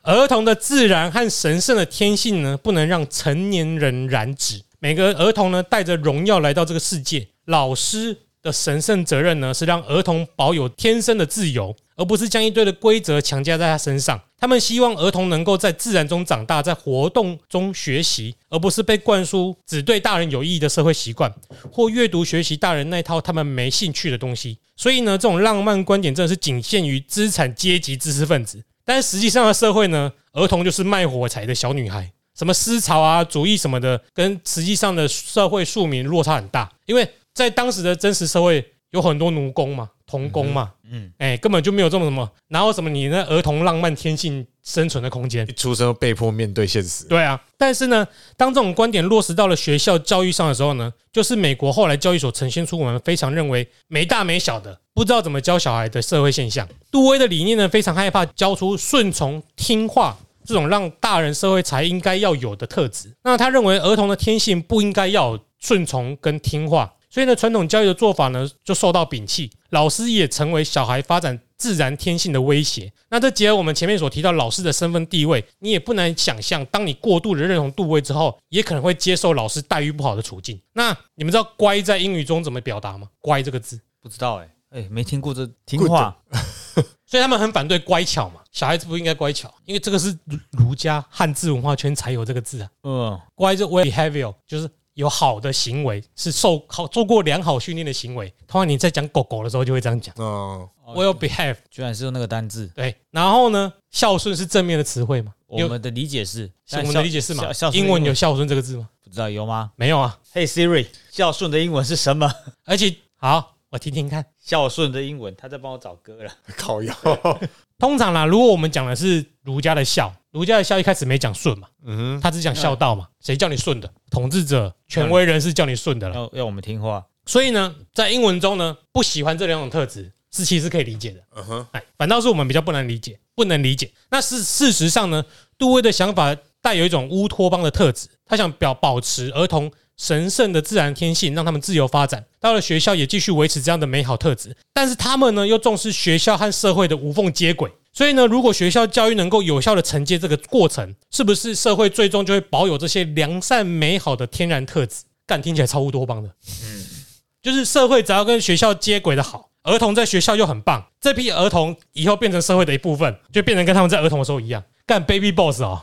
儿童的自然和神圣的天性呢，不能让成年人染指。每个儿童呢，带着荣耀来到这个世界，老师的神圣责任呢，是让儿童保有天生的自由，而不是将一堆的规则强加在他身上。他们希望儿童能够在自然中长大，在活动中学习，而不是被灌输只对大人有意义的社会习惯，或阅读学习大人那套他们没兴趣的东西。所以呢，这种浪漫观点真的是仅限于资产阶级知识分子，但实际上的社会呢，儿童就是卖火柴的小女孩。什么思潮啊、主义什么的，跟实际上的社会庶民落差很大，因为在当时的真实社会有很多奴工嘛、童工嘛，嗯，哎、嗯欸，根本就没有这么什么，哪有什么你那儿童浪漫天性生存的空间？一出生被迫面对现实。对啊，但是呢，当这种观点落实到了学校教育上的时候呢，就是美国后来教育所呈现出我们非常认为没大没小的、不知道怎么教小孩的社会现象。杜威的理念呢，非常害怕教出顺从、听话这种让大人社会才应该要有的特质。那他认为儿童的天性不应该要顺从跟听话。所以呢，传统教育的做法呢，就受到摒弃，老师也成为小孩发展自然天性的威胁。那这结合我们前面所提到老师的身份地位，你也不难想象，当你过度的认同杜威之后，也可能会接受老师待遇不好的处境。那你们知道“乖”在英语中怎么表达吗？“乖”这个字，不知道哎、欸、哎、欸，没听过这听话。所以他们很反对乖巧嘛，小孩子不应该乖巧，因为这个是儒家汉字文化圈才有这个字啊。嗯，乖这 behavior 就是。有好的行为是受好做过良好训练的行为，通常你在讲狗狗的时候就会这样讲。嗯 ，well behave 居然是用那个单字。对，然后呢，孝顺是正面的词汇嘛？我们的理解是，我们的理解是嘛？英文有孝顺这个字吗？不知道有吗？没有啊。Hey Siri， 孝顺的英文是什么？而且好，我听听看孝顺的英文。他在帮我找歌了，靠腰。通常啦，如果我们讲的是儒家的孝，儒家的孝一开始没讲顺嘛，嗯哼，他只讲孝道嘛，谁叫你顺的？统治者、权威人士叫你顺的了，要我们听话。所以呢，在英文中呢，不喜欢这两种特质是其实可以理解的，嗯哼，哎，反倒是我们比较不难理解，不能理解。那是事实上呢，杜威的想法带有一种乌托邦的特质，他想表保持儿童神圣的自然天性，让他们自由发展。到了学校也继续维持这样的美好特质，但是他们呢又重视学校和社会的无缝接轨。所以呢，如果学校教育能够有效的承接这个过程，是不是社会最终就会保有这些良善美好的天然特质？干，听起来超乌托邦的，嗯，就是社会只要跟学校接轨的好，儿童在学校又很棒，这批儿童以后变成社会的一部分，就变成跟他们在儿童的时候一样。干 baby boss 哦，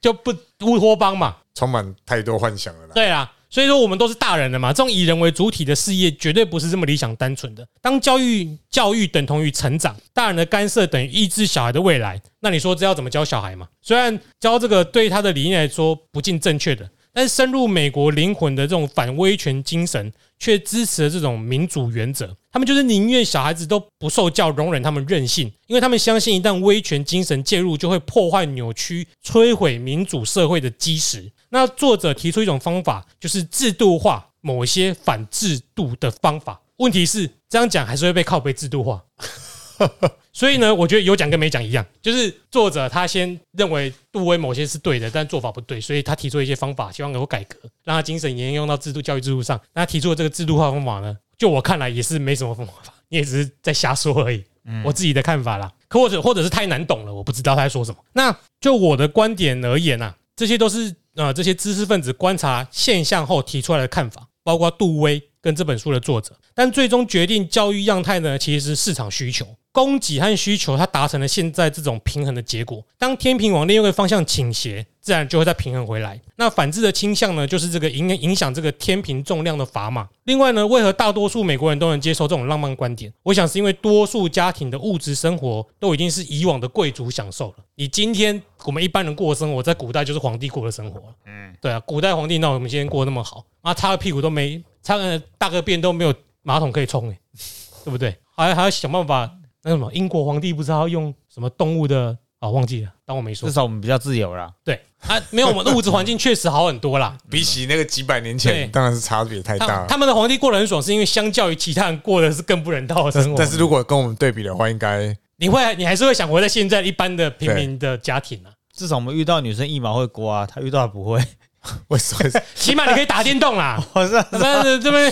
就不乌托邦嘛，充满太多幻想了啦。对啦，所以说我们都是大人了嘛，这种以人为主体的事业绝对不是这么理想单纯的。当教育教育等同于成长，大人的干涉等于抑制小孩的未来，那你说这要怎么教小孩嘛？虽然教这个对他的理念来说不尽正确的，但是深入美国灵魂的这种反威权精神却支持了这种民主原则。他们就是宁愿小孩子都不受教，容忍他们任性，因为他们相信一旦威权精神介入，就会破坏扭曲摧毁民主社会的基石。那作者提出一种方法，就是制度化某些反制度的方法。问题是这样讲还是会被靠背制度化所以呢，我觉得有讲跟没讲一样，就是作者他先认为杜威某些是对的，但做法不对，所以他提出一些方法，希望能够改革，让他精神沿用到制度教育制度上。那他提出的这个制度化方法呢，就我看来也是没什么方法，你也只是在瞎说而已，嗯，我自己的看法啦。可或者或者是太难懂了，我不知道他在说什么。那就我的观点而言啊，这些都是呃这些知识分子观察现象后提出来的看法，包括杜威跟这本书的作者。但最终决定教育样态呢，其实是市场需求供给和需求，它达成了现在这种平衡的结果。当天平往另外一个方向倾斜，自然就会再平衡回来。那反制的倾向呢，就是这个影影响这个天平重量的砝码。另外呢，为何大多数美国人都能接受这种浪漫观点？我想是因为多数家庭的物质生活都已经是以往的贵族享受了。你今天我们一般人过的生活，在古代就是皇帝过的生活。嗯，对啊，古代皇帝那我们今天过得那么好啊，擦个屁股都没，擦个大个便都没有马桶可以冲，欸，对不对？还还要想办法。那什么，英国皇帝不知道用什么动物的啊，哦，忘记了，当我没说。至少我们比较自由啦。对啊，没有，我们的物质环境确实好很多啦。比起那个几百年前，当然是差别太大了。他们的皇帝过得很爽，是因为相较于其他人过的是更不人道的生活。但是如果跟我们对比的话，应该你会，你还是会想活在现在一般的平民的家庭啊。至少我们遇到女生一毛会刮，啊，她遇到她不会。我说，起码你可以打电动啦。我是，但是这边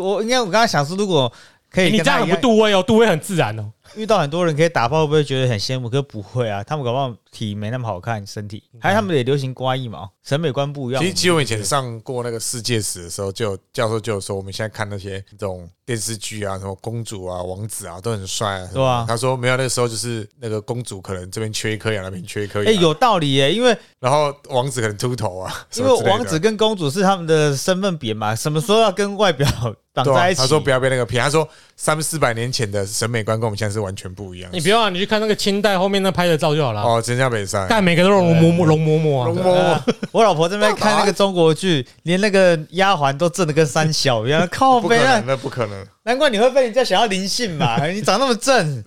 我应该我刚才想说，如果。可以，你这样很不杜威哦，杜威很自然哦。遇到很多人可以打炮，会不会觉得很羡慕？可是不会啊，他们搞不好体没那么好看，身体，还有他们也流行刮腋毛，审美观不一样。其实，其实我以前上过那个世界史的时候，就教授就有说，我们现在看那些这种电视剧啊，什么公主啊、王子啊，都很帅啊。对啊，他说没有，那个时候就是那个公主可能这边缺一颗牙，那边缺一颗牙。哎，有道理耶，欸，因为然后王子可能秃头啊，因为王子跟公主是他们的身份别嘛，什么时候要跟外表绑在一起？啊，他说不要被那个骗，他说三四百年前的审美观跟我们现在是完全不一样。你不要啊，你去看那个清代后面那拍的照就好了。哦，真叫北山，但每个都容嬷嬷，容嬷嬷，容嬷嬷。我老婆这边看那个中国剧，连那个丫鬟都正的跟三小一样，靠北啊！那不可能，难怪你会被人家想要灵性嘛！你长那么正，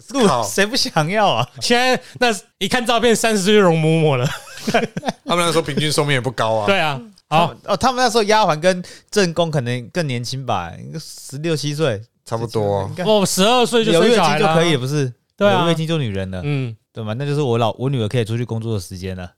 谁不想要啊？现在那一看照片，三十岁就容嬷嬷了。他们那时候平均寿命也不高啊。对啊。好哦，他们那时候丫鬟跟正宫可能更年轻吧，十六七岁差不多，啊。我十二岁就生小孩了，有月经就可以，不是？对啊，有月经就女人了，嗯，对嘛？那就是我老我女儿可以出去工作的时间了。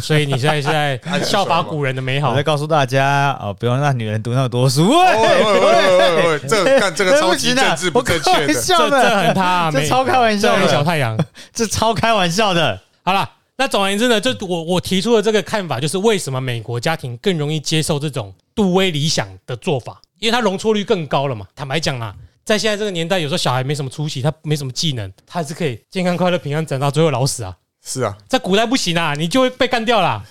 所以你现在是在效法古人的美好，我在告诉大家哦，不要让女人读那么多书。喂喂喂喂，这个看这个超级政治不正确的，这这很他，这超开玩笑的，小太阳，这超开玩笑的。好啦。那总而言之呢，就我我提出的这个看法，就是为什么美国家庭更容易接受这种杜威理想的做法，因为它容错率更高了嘛。坦白讲啦，在现在这个年代，有时候小孩没什么出息，他没什么技能，他还是可以健康、快乐、平安长大，最后老死啊。是啊，在古代不行啊，你就会被干掉啦。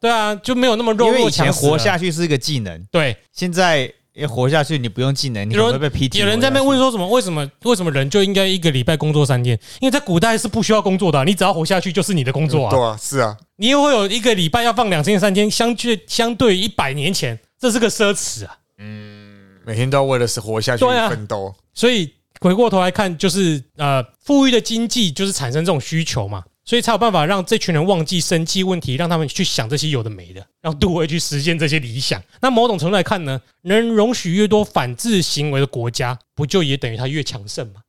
对啊，就没有那么弱弱强。因为以前活下去是一个技能，对，现在。因为活下去你不用技能，你可能会被 P T。有人在那边问说什么？为什么为什么人就应该一个礼拜工作三天？因为在古代是不需要工作的、啊，你只要活下去就是你的工作啊。对啊，是啊，你也会有一个礼拜要放两天三天，相距相对于一百年前，这是个奢侈啊。嗯，每天都要为了是活下去奋斗、啊。所以回过头来看，就是呃，富裕的经济就是产生这种需求嘛。所以才有办法让这群人忘记生计问题，让他们去想这些有的没的，让杜威去实现这些理想。那某种程度来看呢，能容许越多反制行为的国家，不就也等于它越强盛吗？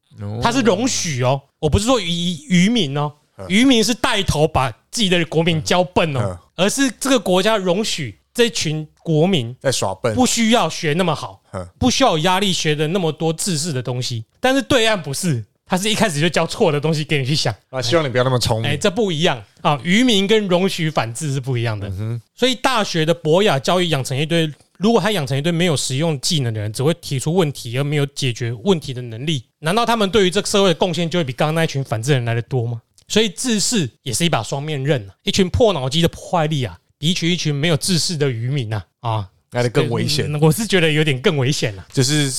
它是容许哦，我不是说愚民哦，愚民是带头把自己的国民教笨哦，而是这个国家容许这群国民在耍笨，不需要学那么好，不需要有压力学的那么多知识的东西。但是对岸不是。他是一开始就教错的东西给你去想啊，希望你不要那么聪明。哎，这不一样啊，愚民跟容许反制是不一样的。所以大学的博雅教育养成一堆，如果他养成一堆没有实用技能的人，只会提出问题而没有解决问题的能力，难道他们对于这个社会的贡献就会比刚刚那一群反制人来得多吗？所以知识也是一把双面刃、啊，一群破脑机的破坏力啊，比起一群没有知识的愚民啊啊，那就更危险。我是觉得有点更危险了，就是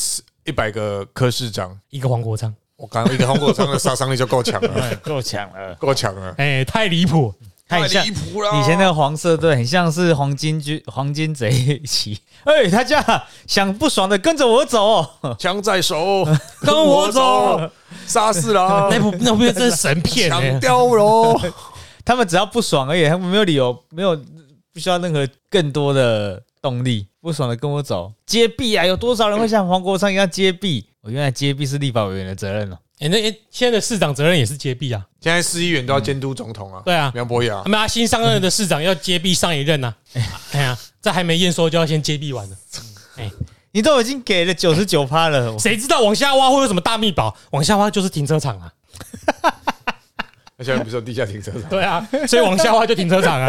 一百个柯市长，一个黄国昌。我刚刚一个黄国昌的杀伤力就够强了，够强了，够强了！哎，太离谱，太离谱了！以前那个黄色队很像是黄金军、黄金贼旗。哎，他这样想不爽的跟着我走，枪在手，跟我走，杀死了！那部那部真是神片，强雕龙。他们只要不爽而已，他们没有理由，没有不需要任何更多的动力。不爽的跟我走，接臂啊！有多少人会像黄国昌一样接臂？我原来接臂是立法委员的责任了、啊欸。那、欸、现在的市长责任也是接臂啊。现在市议员都要监督总统啊。嗯、对啊，梁博雅。他们啊，新上任的市长要接臂上一任啊。哎呀，在还没验收就要先接臂完了。哎，你都已经给了 百分之九十九 了，谁知道往下挖会有什么大秘宝？往下挖就是停车场啊。那现在不是有地下停车场？对啊，所以往下挖就停车场啊。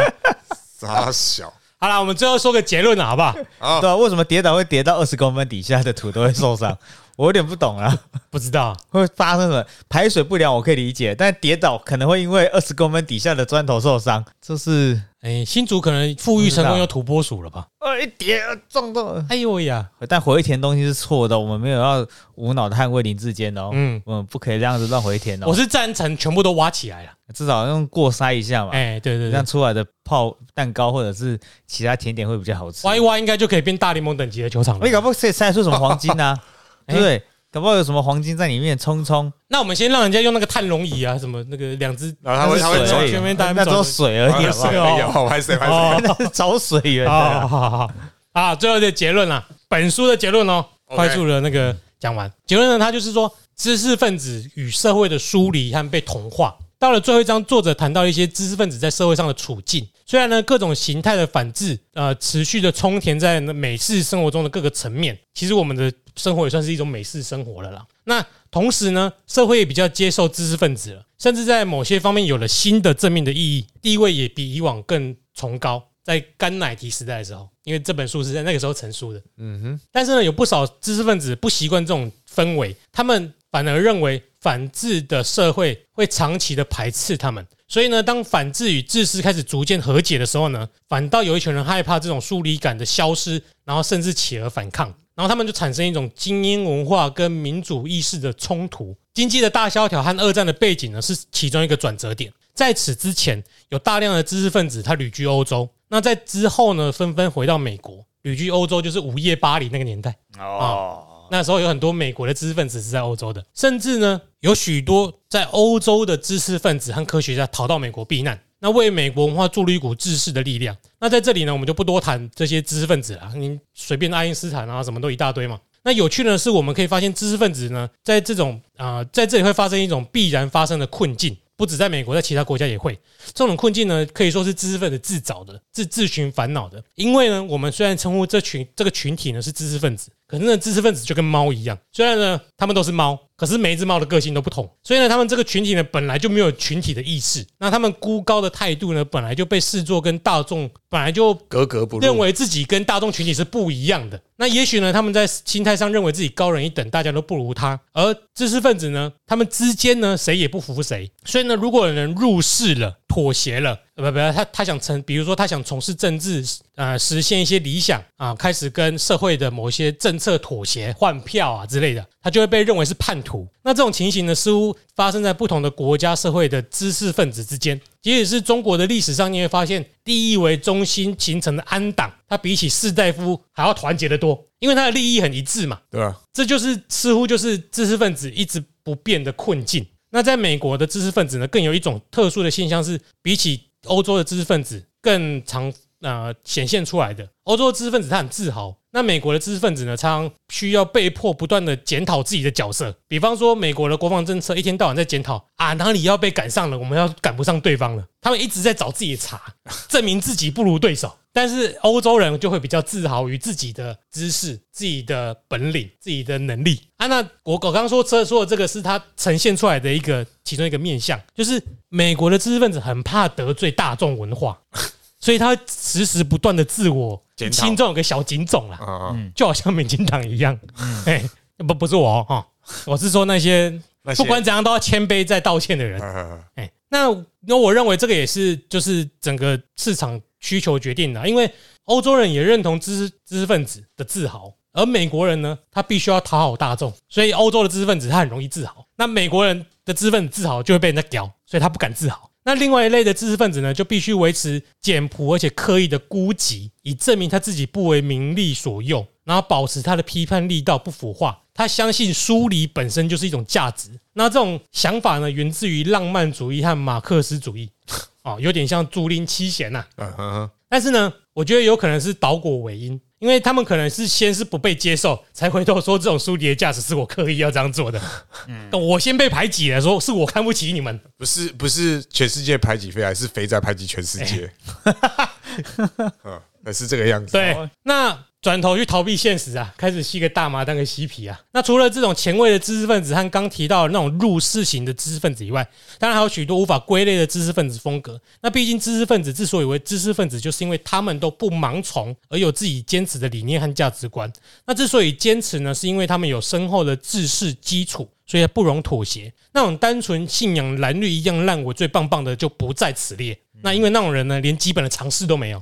傻小。好啦，我们最后说个结论啦，好不好？对啊，为什么跌倒会跌到二十公分底下的土都会受伤？我有点不懂啦，不知道会发生什么排水不良，我可以理解，但跌倒可能会因为二十公分底下的砖头受伤，这是哎，新竹可能富裕成功又土拨鼠了吧？呃，一跌撞到，哎呦呀！但回填东西是错的，我们没有要无脑的捍卫林志坚哦，嗯，我们不可以这样子乱回填哦。我是赞成全部都挖起来了。至少用过筛一下嘛，哎、欸，对对对，这样出来的泡蛋糕或者是其他甜点会比较好吃。挖一挖应该就可以变大联盟等级的球场了。你搞不好可以筛出什么黄金啊？对不对？搞不好有什么黄金在里面冲冲。那我们先让人家用那个探龙椅啊，什么那个两只，然后它会它会转圈圈，那只有水而已，水哦，好拍水拍水，那是找水源。好好好，啊，最后的结论啦，本书的结论哦，快速的那个讲完。结论呢，它就是说，知识分子与社会的疏离和被同化。到了最后一章，作者谈到一些知识分子在社会上的处境。虽然呢，各种形态的反制，呃，持续的充填在美式生活中的各个层面。其实我们的生活也算是一种美式生活了啦。那同时呢，社会也比较接受知识分子了，甚至在某些方面有了新的正面的意义，地位也比以往更崇高。在甘乃迪时代的时候，因为这本书是在那个时候成书的，嗯哼。但是呢，有不少知识分子不习惯这种氛围，他们反而认为反制的社会会长期的排斥他们，所以呢，当反制与自私开始逐渐和解的时候呢，反倒有一群人害怕这种疏离感的消失，然后甚至起而反抗，然后他们就产生一种精英文化跟民主意识的冲突。经济的大萧条和二战的背景呢，是其中一个转折点。在此之前，有大量的知识分子他旅居欧洲，那在之后呢，纷纷回到美国，旅居欧洲就是午夜巴黎那个年代哦。那时候有很多美国的知识分子是在欧洲的，甚至呢有许多在欧洲的知识分子和科学家逃到美国避难，那为美国文化注入一股知识的力量。那在这里呢，我们就不多谈这些知识分子啦，你随便爱因斯坦啊，什么都一大堆嘛。那有趣的是，我们可以发现知识分子呢，在这种啊、呃，在这里会发生一种必然发生的困境，不止在美国，在其他国家也会。这种困境呢，可以说是知识分子自找的，自自寻烦恼的。因为呢，我们虽然称呼这群这个群体呢是知识分子。可是呢，知识分子就跟猫一样，虽然呢，他们都是猫，可是每一只猫的个性都不同，所以呢，他们这个群体呢，本来就没有群体的意识，那他们孤高的态度呢，本来就被视作跟大众本来就格格不入，认为自己跟大众群体是不一样的。那也许呢，他们在心态上认为自己高人一等，大家都不如他。而知识分子呢，他们之间呢，谁也不服谁，所以呢，如果有人入世了、妥协了，不不，他他想成，比如说他想从事政治，呃，实现一些理想啊，开始跟社会的某些政策妥协、换票啊之类的，他就会被认为是叛徒。那这种情形呢，似乎发生在不同的国家社会的知识分子之间。即使是中国的历史上，你会发现利益为中心形成的安党，它比起士大夫还要团结得多，因为它的利益很一致嘛。对啊，这就是似乎就是知识分子一直不变的困境。那在美国的知识分子呢，更有一种特殊的现象是，比起欧洲的知识分子更常呃显现出来的。欧洲的知识分子他很自豪，那美国的知识分子呢，常常需要被迫不断的检讨自己的角色。比方说，美国的国防政策一天到晚在检讨啊，哪里要被赶上了，我们要赶不上对方了。他们一直在找自己的茬，证明自己不如对手。但是欧洲人就会比较自豪于自己的知识、自己的本领、自己的能力啊。那我刚刚说说的这个是他呈现出来的一个其中一个面向，就是美国的知识分子很怕得罪大众文化，所以他时时不断的自我心中有个小警种啦，嗯、就好像民进党一样。哎、嗯，不、欸、不是我哈、哦，我是说那些不管怎样都要谦卑再道歉的人。哎、欸，那那我认为这个也是就是整个市场需求决定的，因为欧洲人也认同知识知识分子的自豪，而美国人呢，他必须要讨好大众，所以欧洲的知识分子他很容易自豪，那美国人的知识分子自豪就会被人家屌，所以他不敢自豪。那另外一类的知识分子呢，就必须维持简朴而且刻意的孤寂，以证明他自己不为名利所用，然后保持他的批判力道不腐化。他相信疏离本身就是一种价值。那这种想法呢，源自于浪漫主义和马克思主义，哦，有点像竹林七贤呐、啊。Uh-huh. 但是呢，我觉得有可能是倒果为因，因为他们可能是先是不被接受，才回头说这种疏离的价值是我刻意要这样做的。嗯，我先被排挤了，说是我看不起你们。不是不是，全世界排挤非，还是非在排挤全世界。嗯，那是这个样子。对，那转头去逃避现实啊，开始吸个大麻当个嬉皮啊。那除了这种前卫的知识分子和刚提到的那种入世型的知识分子以外，当然还有许多无法归类的知识分子风格。那毕竟知识分子之所以为知识分子，就是因为他们都不盲从，而有自己坚持的理念和价值观。那之所以坚持呢，是因为他们有深厚的知识基础，所以不容妥协。那种单纯信仰蓝绿一样烂，我最棒棒的就不在此列。那因为那种人呢，连基本的常识都没有。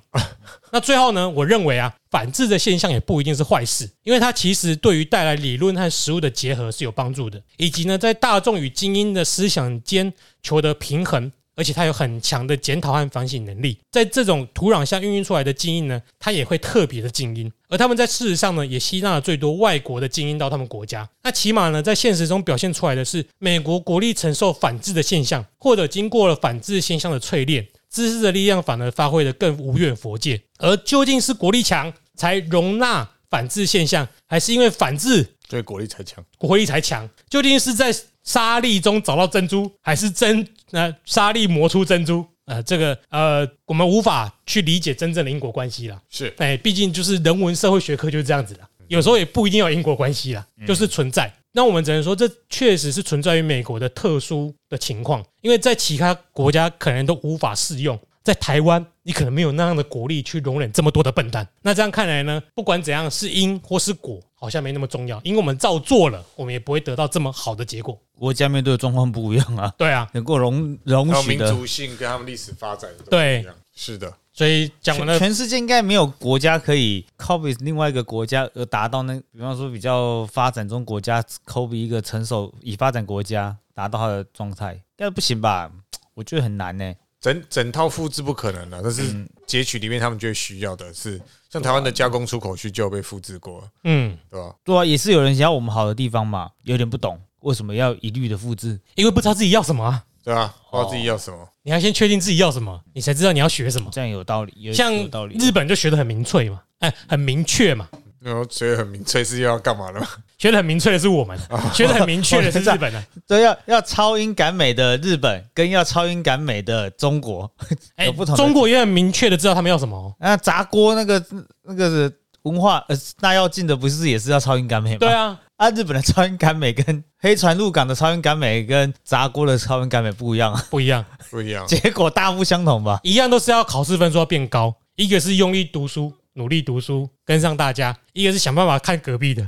那最后呢，我认为啊，反制的现象也不一定是坏事，因为它其实对于带来理论和实务的结合是有帮助的，以及呢，在大众与精英的思想间求得平衡，而且它有很强的检讨和反省能力。在这种土壤下孕育出来的精英呢，它也会特别的精英，而他们在事实上呢，也吸纳了最多外国的精英到他们国家。那起码呢，在现实中表现出来的是美国国力承受反制的现象，或者经过了反制现象的淬炼，知识的力量反而发挥得更无远弗届。而究竟是国力强才容纳反制现象，还是因为反制对国力才强？国力才强，究竟是在沙粒中找到珍珠，还是真呃沙粒磨出珍珠？呃，这个呃，我们无法去理解真正的因果关系啦。是，哎，毕竟就是人文社会学科就是这样子啦，有时候也不一定要因果关系啦，就是存在。嗯，那我们只能说，这确实是存在于美国的特殊的情况，因为在其他国家可能都无法适用，在台湾你可能没有那样的国力去容忍这么多的笨蛋。那这样看来呢，不管怎样是因或是果，好像没那么重要，因为我们照做了，我们也不会得到这么好的结果。国家面对的状况不一样啊，对啊，能够容容许的民族性跟他们历史发展都不一样，是的。所以讲完了，全世界应该没有国家可以 copy 另外一个国家而达到那，比方说比较发展中国家 copy 一个成熟已发展国家达到它的状态，应该不行吧？我觉得很难呢、欸。整整套复制不可能了，但是截取里面他们就需要的是，像台湾的加工出口需就有被复制过，嗯，对吧？对啊，也是有人想要我们好的地方嘛，有点不懂为什么要一律的复制，因为不知道自己要什么、啊。对啊，不知道自己要什么，哦、你还先确定自己要什么，你才知道你要学什么。这样有道理，有像日本就学得很明确嘛，哎，很明确嘛。然后学得很明确是要干嘛的嘛？学得很明确的是我们，哦、学得很明确的是日本的、啊。对，要要超英赶美的日本，跟要超英赶美的中国，哎、有不同的。中国也很明确的知道他们要什么、哦。那、啊、砸锅那个那个文化呃那要进的不是也是要超英赶美吗？对啊。啊，日本的超英赶美跟黑船入港的超英赶美跟砸锅的超英赶美不一样，不一样，不一样，结果大不相同吧？一样都是要考试分数要变高，一个是用力读书、努力读书跟上大家，一个是想办法看隔壁的。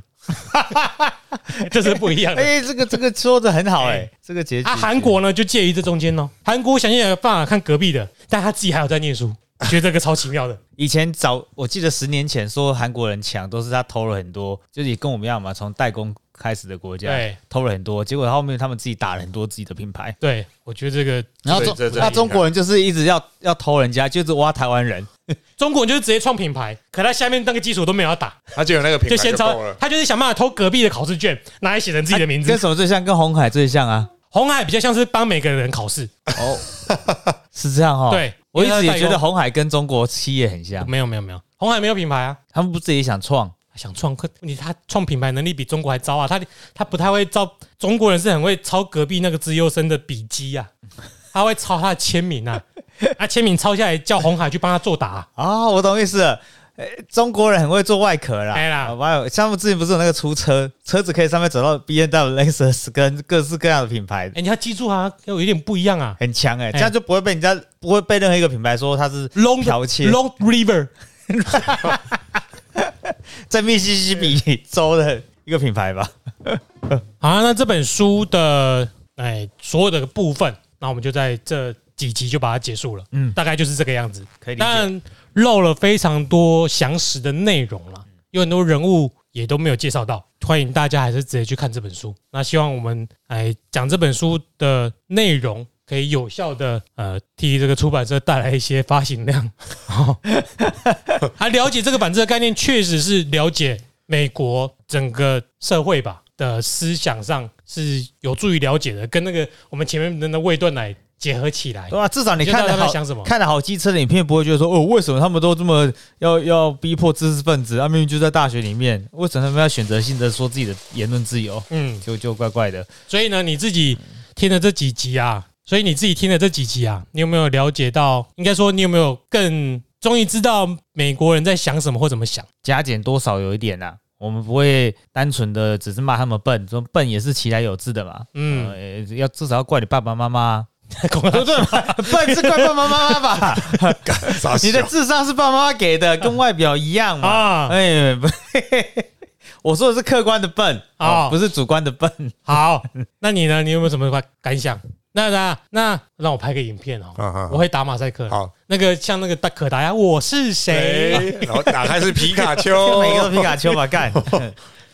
这是不一样的。哎、欸，这个这个说的很好哎、欸欸，这个结局。啊，韩国呢就介于这中间哦。韩国想想有办法看隔壁的，但他自己还有在念书，觉得这个超奇妙的。以前早我记得十年前说韩国人强，都是他偷了很多，就是也跟我们一样嘛，从代工开始的国家偷了很多，结果后面他们自己打了很多自己的品牌。对，我觉得这个，然后中那中国人就是一直要要偷人家，就是挖台湾人。中国人就是直接创品牌，可他下面那个基础都没有要打，他就有那个品牌就先抄了。他就是想办法偷隔壁的考试卷，拿来写成自己的名字。跟什么最像？跟鸿海最像啊！鸿海比较像是帮每个人考试。哦，是这样哈、哦。对，我一直也觉得鸿海跟中国企业很像。没有没有没有，鸿海没有品牌啊，他们不自己想创。想创客，问题他创品牌能力比中国还糟啊！他他不太会照，中国人是很会抄隔壁那个资优生的笔记啊，他会抄他的签名啊，啊签名抄下来叫鸿海去帮他作答啊！哦、我懂意思了、欸，中国人很会做外壳啦，哎啦，还有像我们之前不是有那个出车，车子可以上面走到 B M W、Lexus 跟各式各样的品牌，哎、欸，你要记住啊，有一点不一样啊，很强哎、欸，这样就不会被人家、欸、不会被任何一个品牌说他是剽窃 Long River 。在密西西比州的一个品牌吧。好、啊，那这本书的哎所有的部分，那我们就在这几集就把它结束了。嗯，大概就是这个样子，可以理解。但漏了非常多详实的内容了，有很多人物也都没有介绍到。欢迎大家还是直接去看这本书。那希望我们哎讲这本书的内容，可以有效的呃替这个出版社带来一些发行量。还了解这个版制的概念，确实是了解美国整个社会吧的思想上是有助于了解的，跟那个我们前面的那位段来结合起来。对啊，至少你看了好想什么，看了好机车的影片，不会觉得说哦，为什么他们都这么要要逼迫知识分子？他、啊、明明就在大学里面，为什么他们要选择性的说自己的言论自由？嗯，就就怪怪的。所以呢，你自己听了这几集啊。所以你自己听了这几集啊，你有没有了解到？应该说，你有没有更终于知道美国人在想什么或怎么想？加减多少有一点啊，我们不会单纯的只是骂他们笨，说笨也是其来有志的嘛。嗯，呃、要至少要怪你爸爸妈妈。对对吧？笨是怪爸爸妈妈吧？你的智商是爸爸妈妈给的，跟外表一样嘛。啊、哎，我说的是客观的笨、哦哦、不是主观的笨。好，那你呢？你有没有什么感想？那那那让我拍个影片哦，啊、我会打马赛克。好，那个像那个大可达呀，我是谁？然后打开是皮卡丘，每个都皮卡丘吧，干。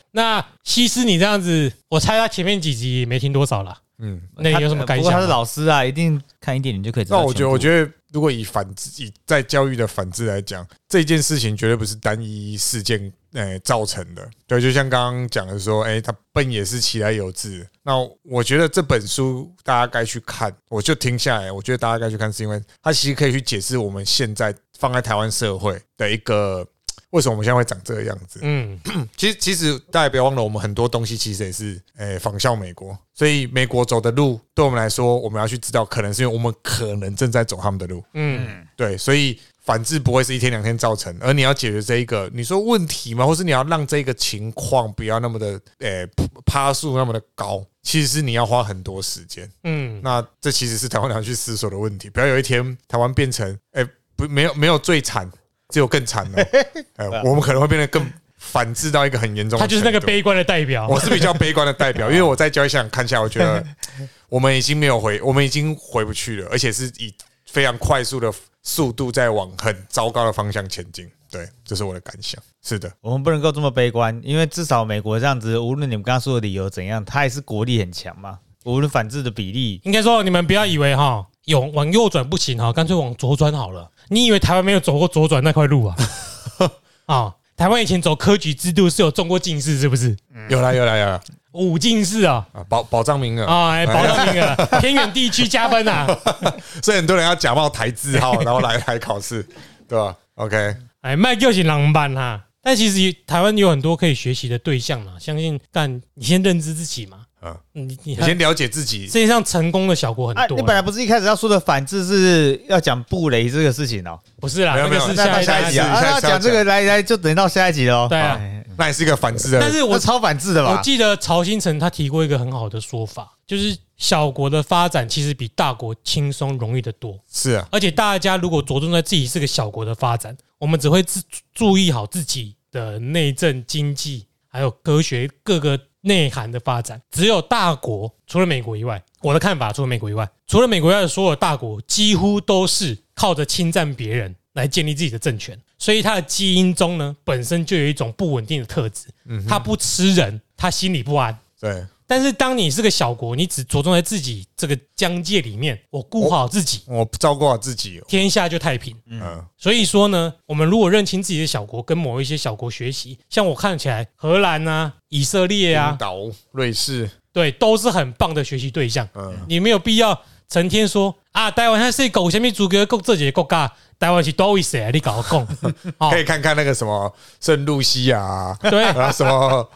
那西斯你这样子，我猜他前面几集没听多少啦。嗯，那你有什么感想？不过他是老师啊，一定看一点你就可以知道。那我觉得，我觉得如果以反以在教育的反制来讲，这件事情绝对不是单一事件。欸、造成的，对，就像刚刚讲的说，哎、欸，他笨也是其来有志。那我觉得这本书大家该去看，我就停下来。我觉得大家该去看，是因为它其实可以去解释我们现在放在台湾社会的一个为什么我们现在会长这个样子。嗯，其实其实大家不要忘了，我们很多东西其实也是、欸、仿效美国，所以美国走的路对我们来说，我们要去知道，可能是因为我们可能正在走他们的路。嗯，对，所以。反制不会是一天两天造成，而你要解决这一个，你说问题吗？或是你要让这个情况不要那么的，诶、欸，趴数那么的高，其实是你要花很多时间。嗯，那这其实是台湾人去思索的问题。不要有一天台湾变成，诶、欸，不，没有没有最惨，只有更惨了。呃、我们可能会变得更。反制到一个很严重的程度，他就是那个悲观的代表。我是比较悲观的代表，因为我在教育现场看下，我觉得我们已经没有回，我们已经回不去了，而且是以非常快速的速度在往很糟糕的方向前进。对，这是我的感想。是的，我们不能够这么悲观，因为至少美国这样子，无论你们刚刚说的理由怎样，它也是国力很强嘛。无论反制的比例，应该说你们不要以为哈，有往右转不行哈，干脆往左转好了。你以为台湾没有走过左转那块路啊？啊、哦！台湾以前走科举制度是有中过进士，是不是？有啦有啦有啦，五进士啊，保保障名额啊，哎，保障名额，偏远地区加分啊，所以很多人要假冒台字号，然后来来考试，对吧 ？OK， 哎，卖就行狼班哈，但其实台湾有很多可以学习的对象嘛，相信，但你先认知自己嘛。嗯，你你先了解自己。世界上成功的小国很多、欸啊。你本来不是一开始要说的反制是要讲布雷这个事情哦？不是啦，没有没有，那个是下一集啊。要讲这个来来就等到下一集喽。对啊，那也是一个反制的，但是我超反制的吧？我记得曹兴诚他提过一个很好的说法，就是小国的发展其实比大国轻松容易得多。是啊，而且大家如果着重在自己是个小国的发展，我们只会注意好自己的内政、经济，还有科学各个。内涵的发展。只有大国，除了美国以外，我的看法，除了美国以外，除了美国以外的所有大国几乎都是靠着侵占别人来建立自己的政权，所以他的基因中呢，本身就有一种不稳定的特质，嗯，他不吃人，他心里不安。对，但是当你是个小国，你只着重在自己这个疆界里面，我顾好自己，我照顾好自己，天下就太平。嗯，所以说呢，我们如果认清自己的小国，跟某一些小国学习，像我看起来，荷兰啊、以色列啊、冰岛、瑞士，对，都是很棒的学习对象。嗯，你没有必要成天说啊，台湾它是搞什么主角国这些国家。台湾是多位谁啊？你搞共可以看看那个什么圣露西亚、啊，对，然后什么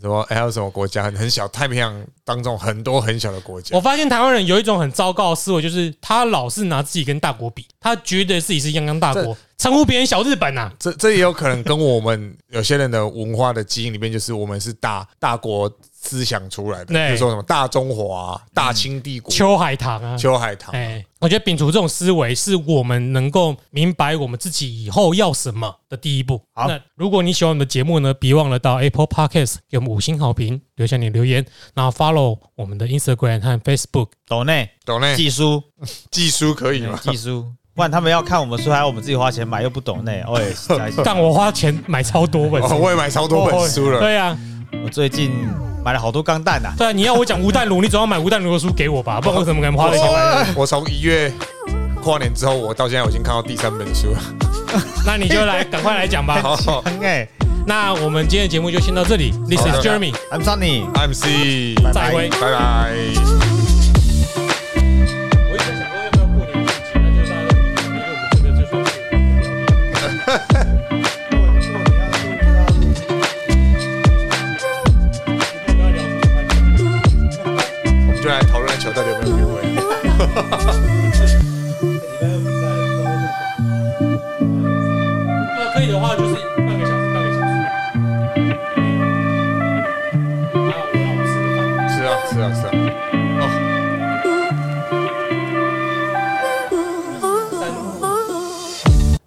什么还有什么国家很小，太平洋当中很多很小的国家。我发现台湾人有一种很糟糕的思维，就是他老是拿自己跟大国比，他觉得自己是泱泱大国，称呼别人小日本啊。这这也有可能跟我们有些人的文化的基因里面，就是我们是大大国思想出来的，比如说什么大中华、啊、大清帝国、嗯、秋海棠啊，秋海棠、啊。欸我觉得摒除这种思维是我们能够明白我们自己以后要什么的第一步。好，那如果你喜欢我们的节目呢，别忘了到 Apple Podcast 给我们五星好评，留下你的留言，然后 follow 我们的 Instagram 和 Facebook。抖内，抖内，寄书，寄书可以吗？寄书，不然他们要看我们书，还要我们自己花钱买，又不抖内。我也是，但我花钱买超多本书、哦，我也买超多本书了。哦、对啊，我最近。买了好多钢蛋啊！对啊，你要我讲无蛋炉，你总要买无蛋炉的书给我吧，不然我怎么可能花得起来？我从一月跨年之后，我到现在我已经看到第三本书了。那你就来，赶快来讲吧。好，好，哎，那我们今天的节目就先到这里。This is Jeremy, I'm Sunny, I'm C, 再会，拜拜。到底有没有机会？可以的话就是半个小时，半个小时。是啊，是啊，是啊。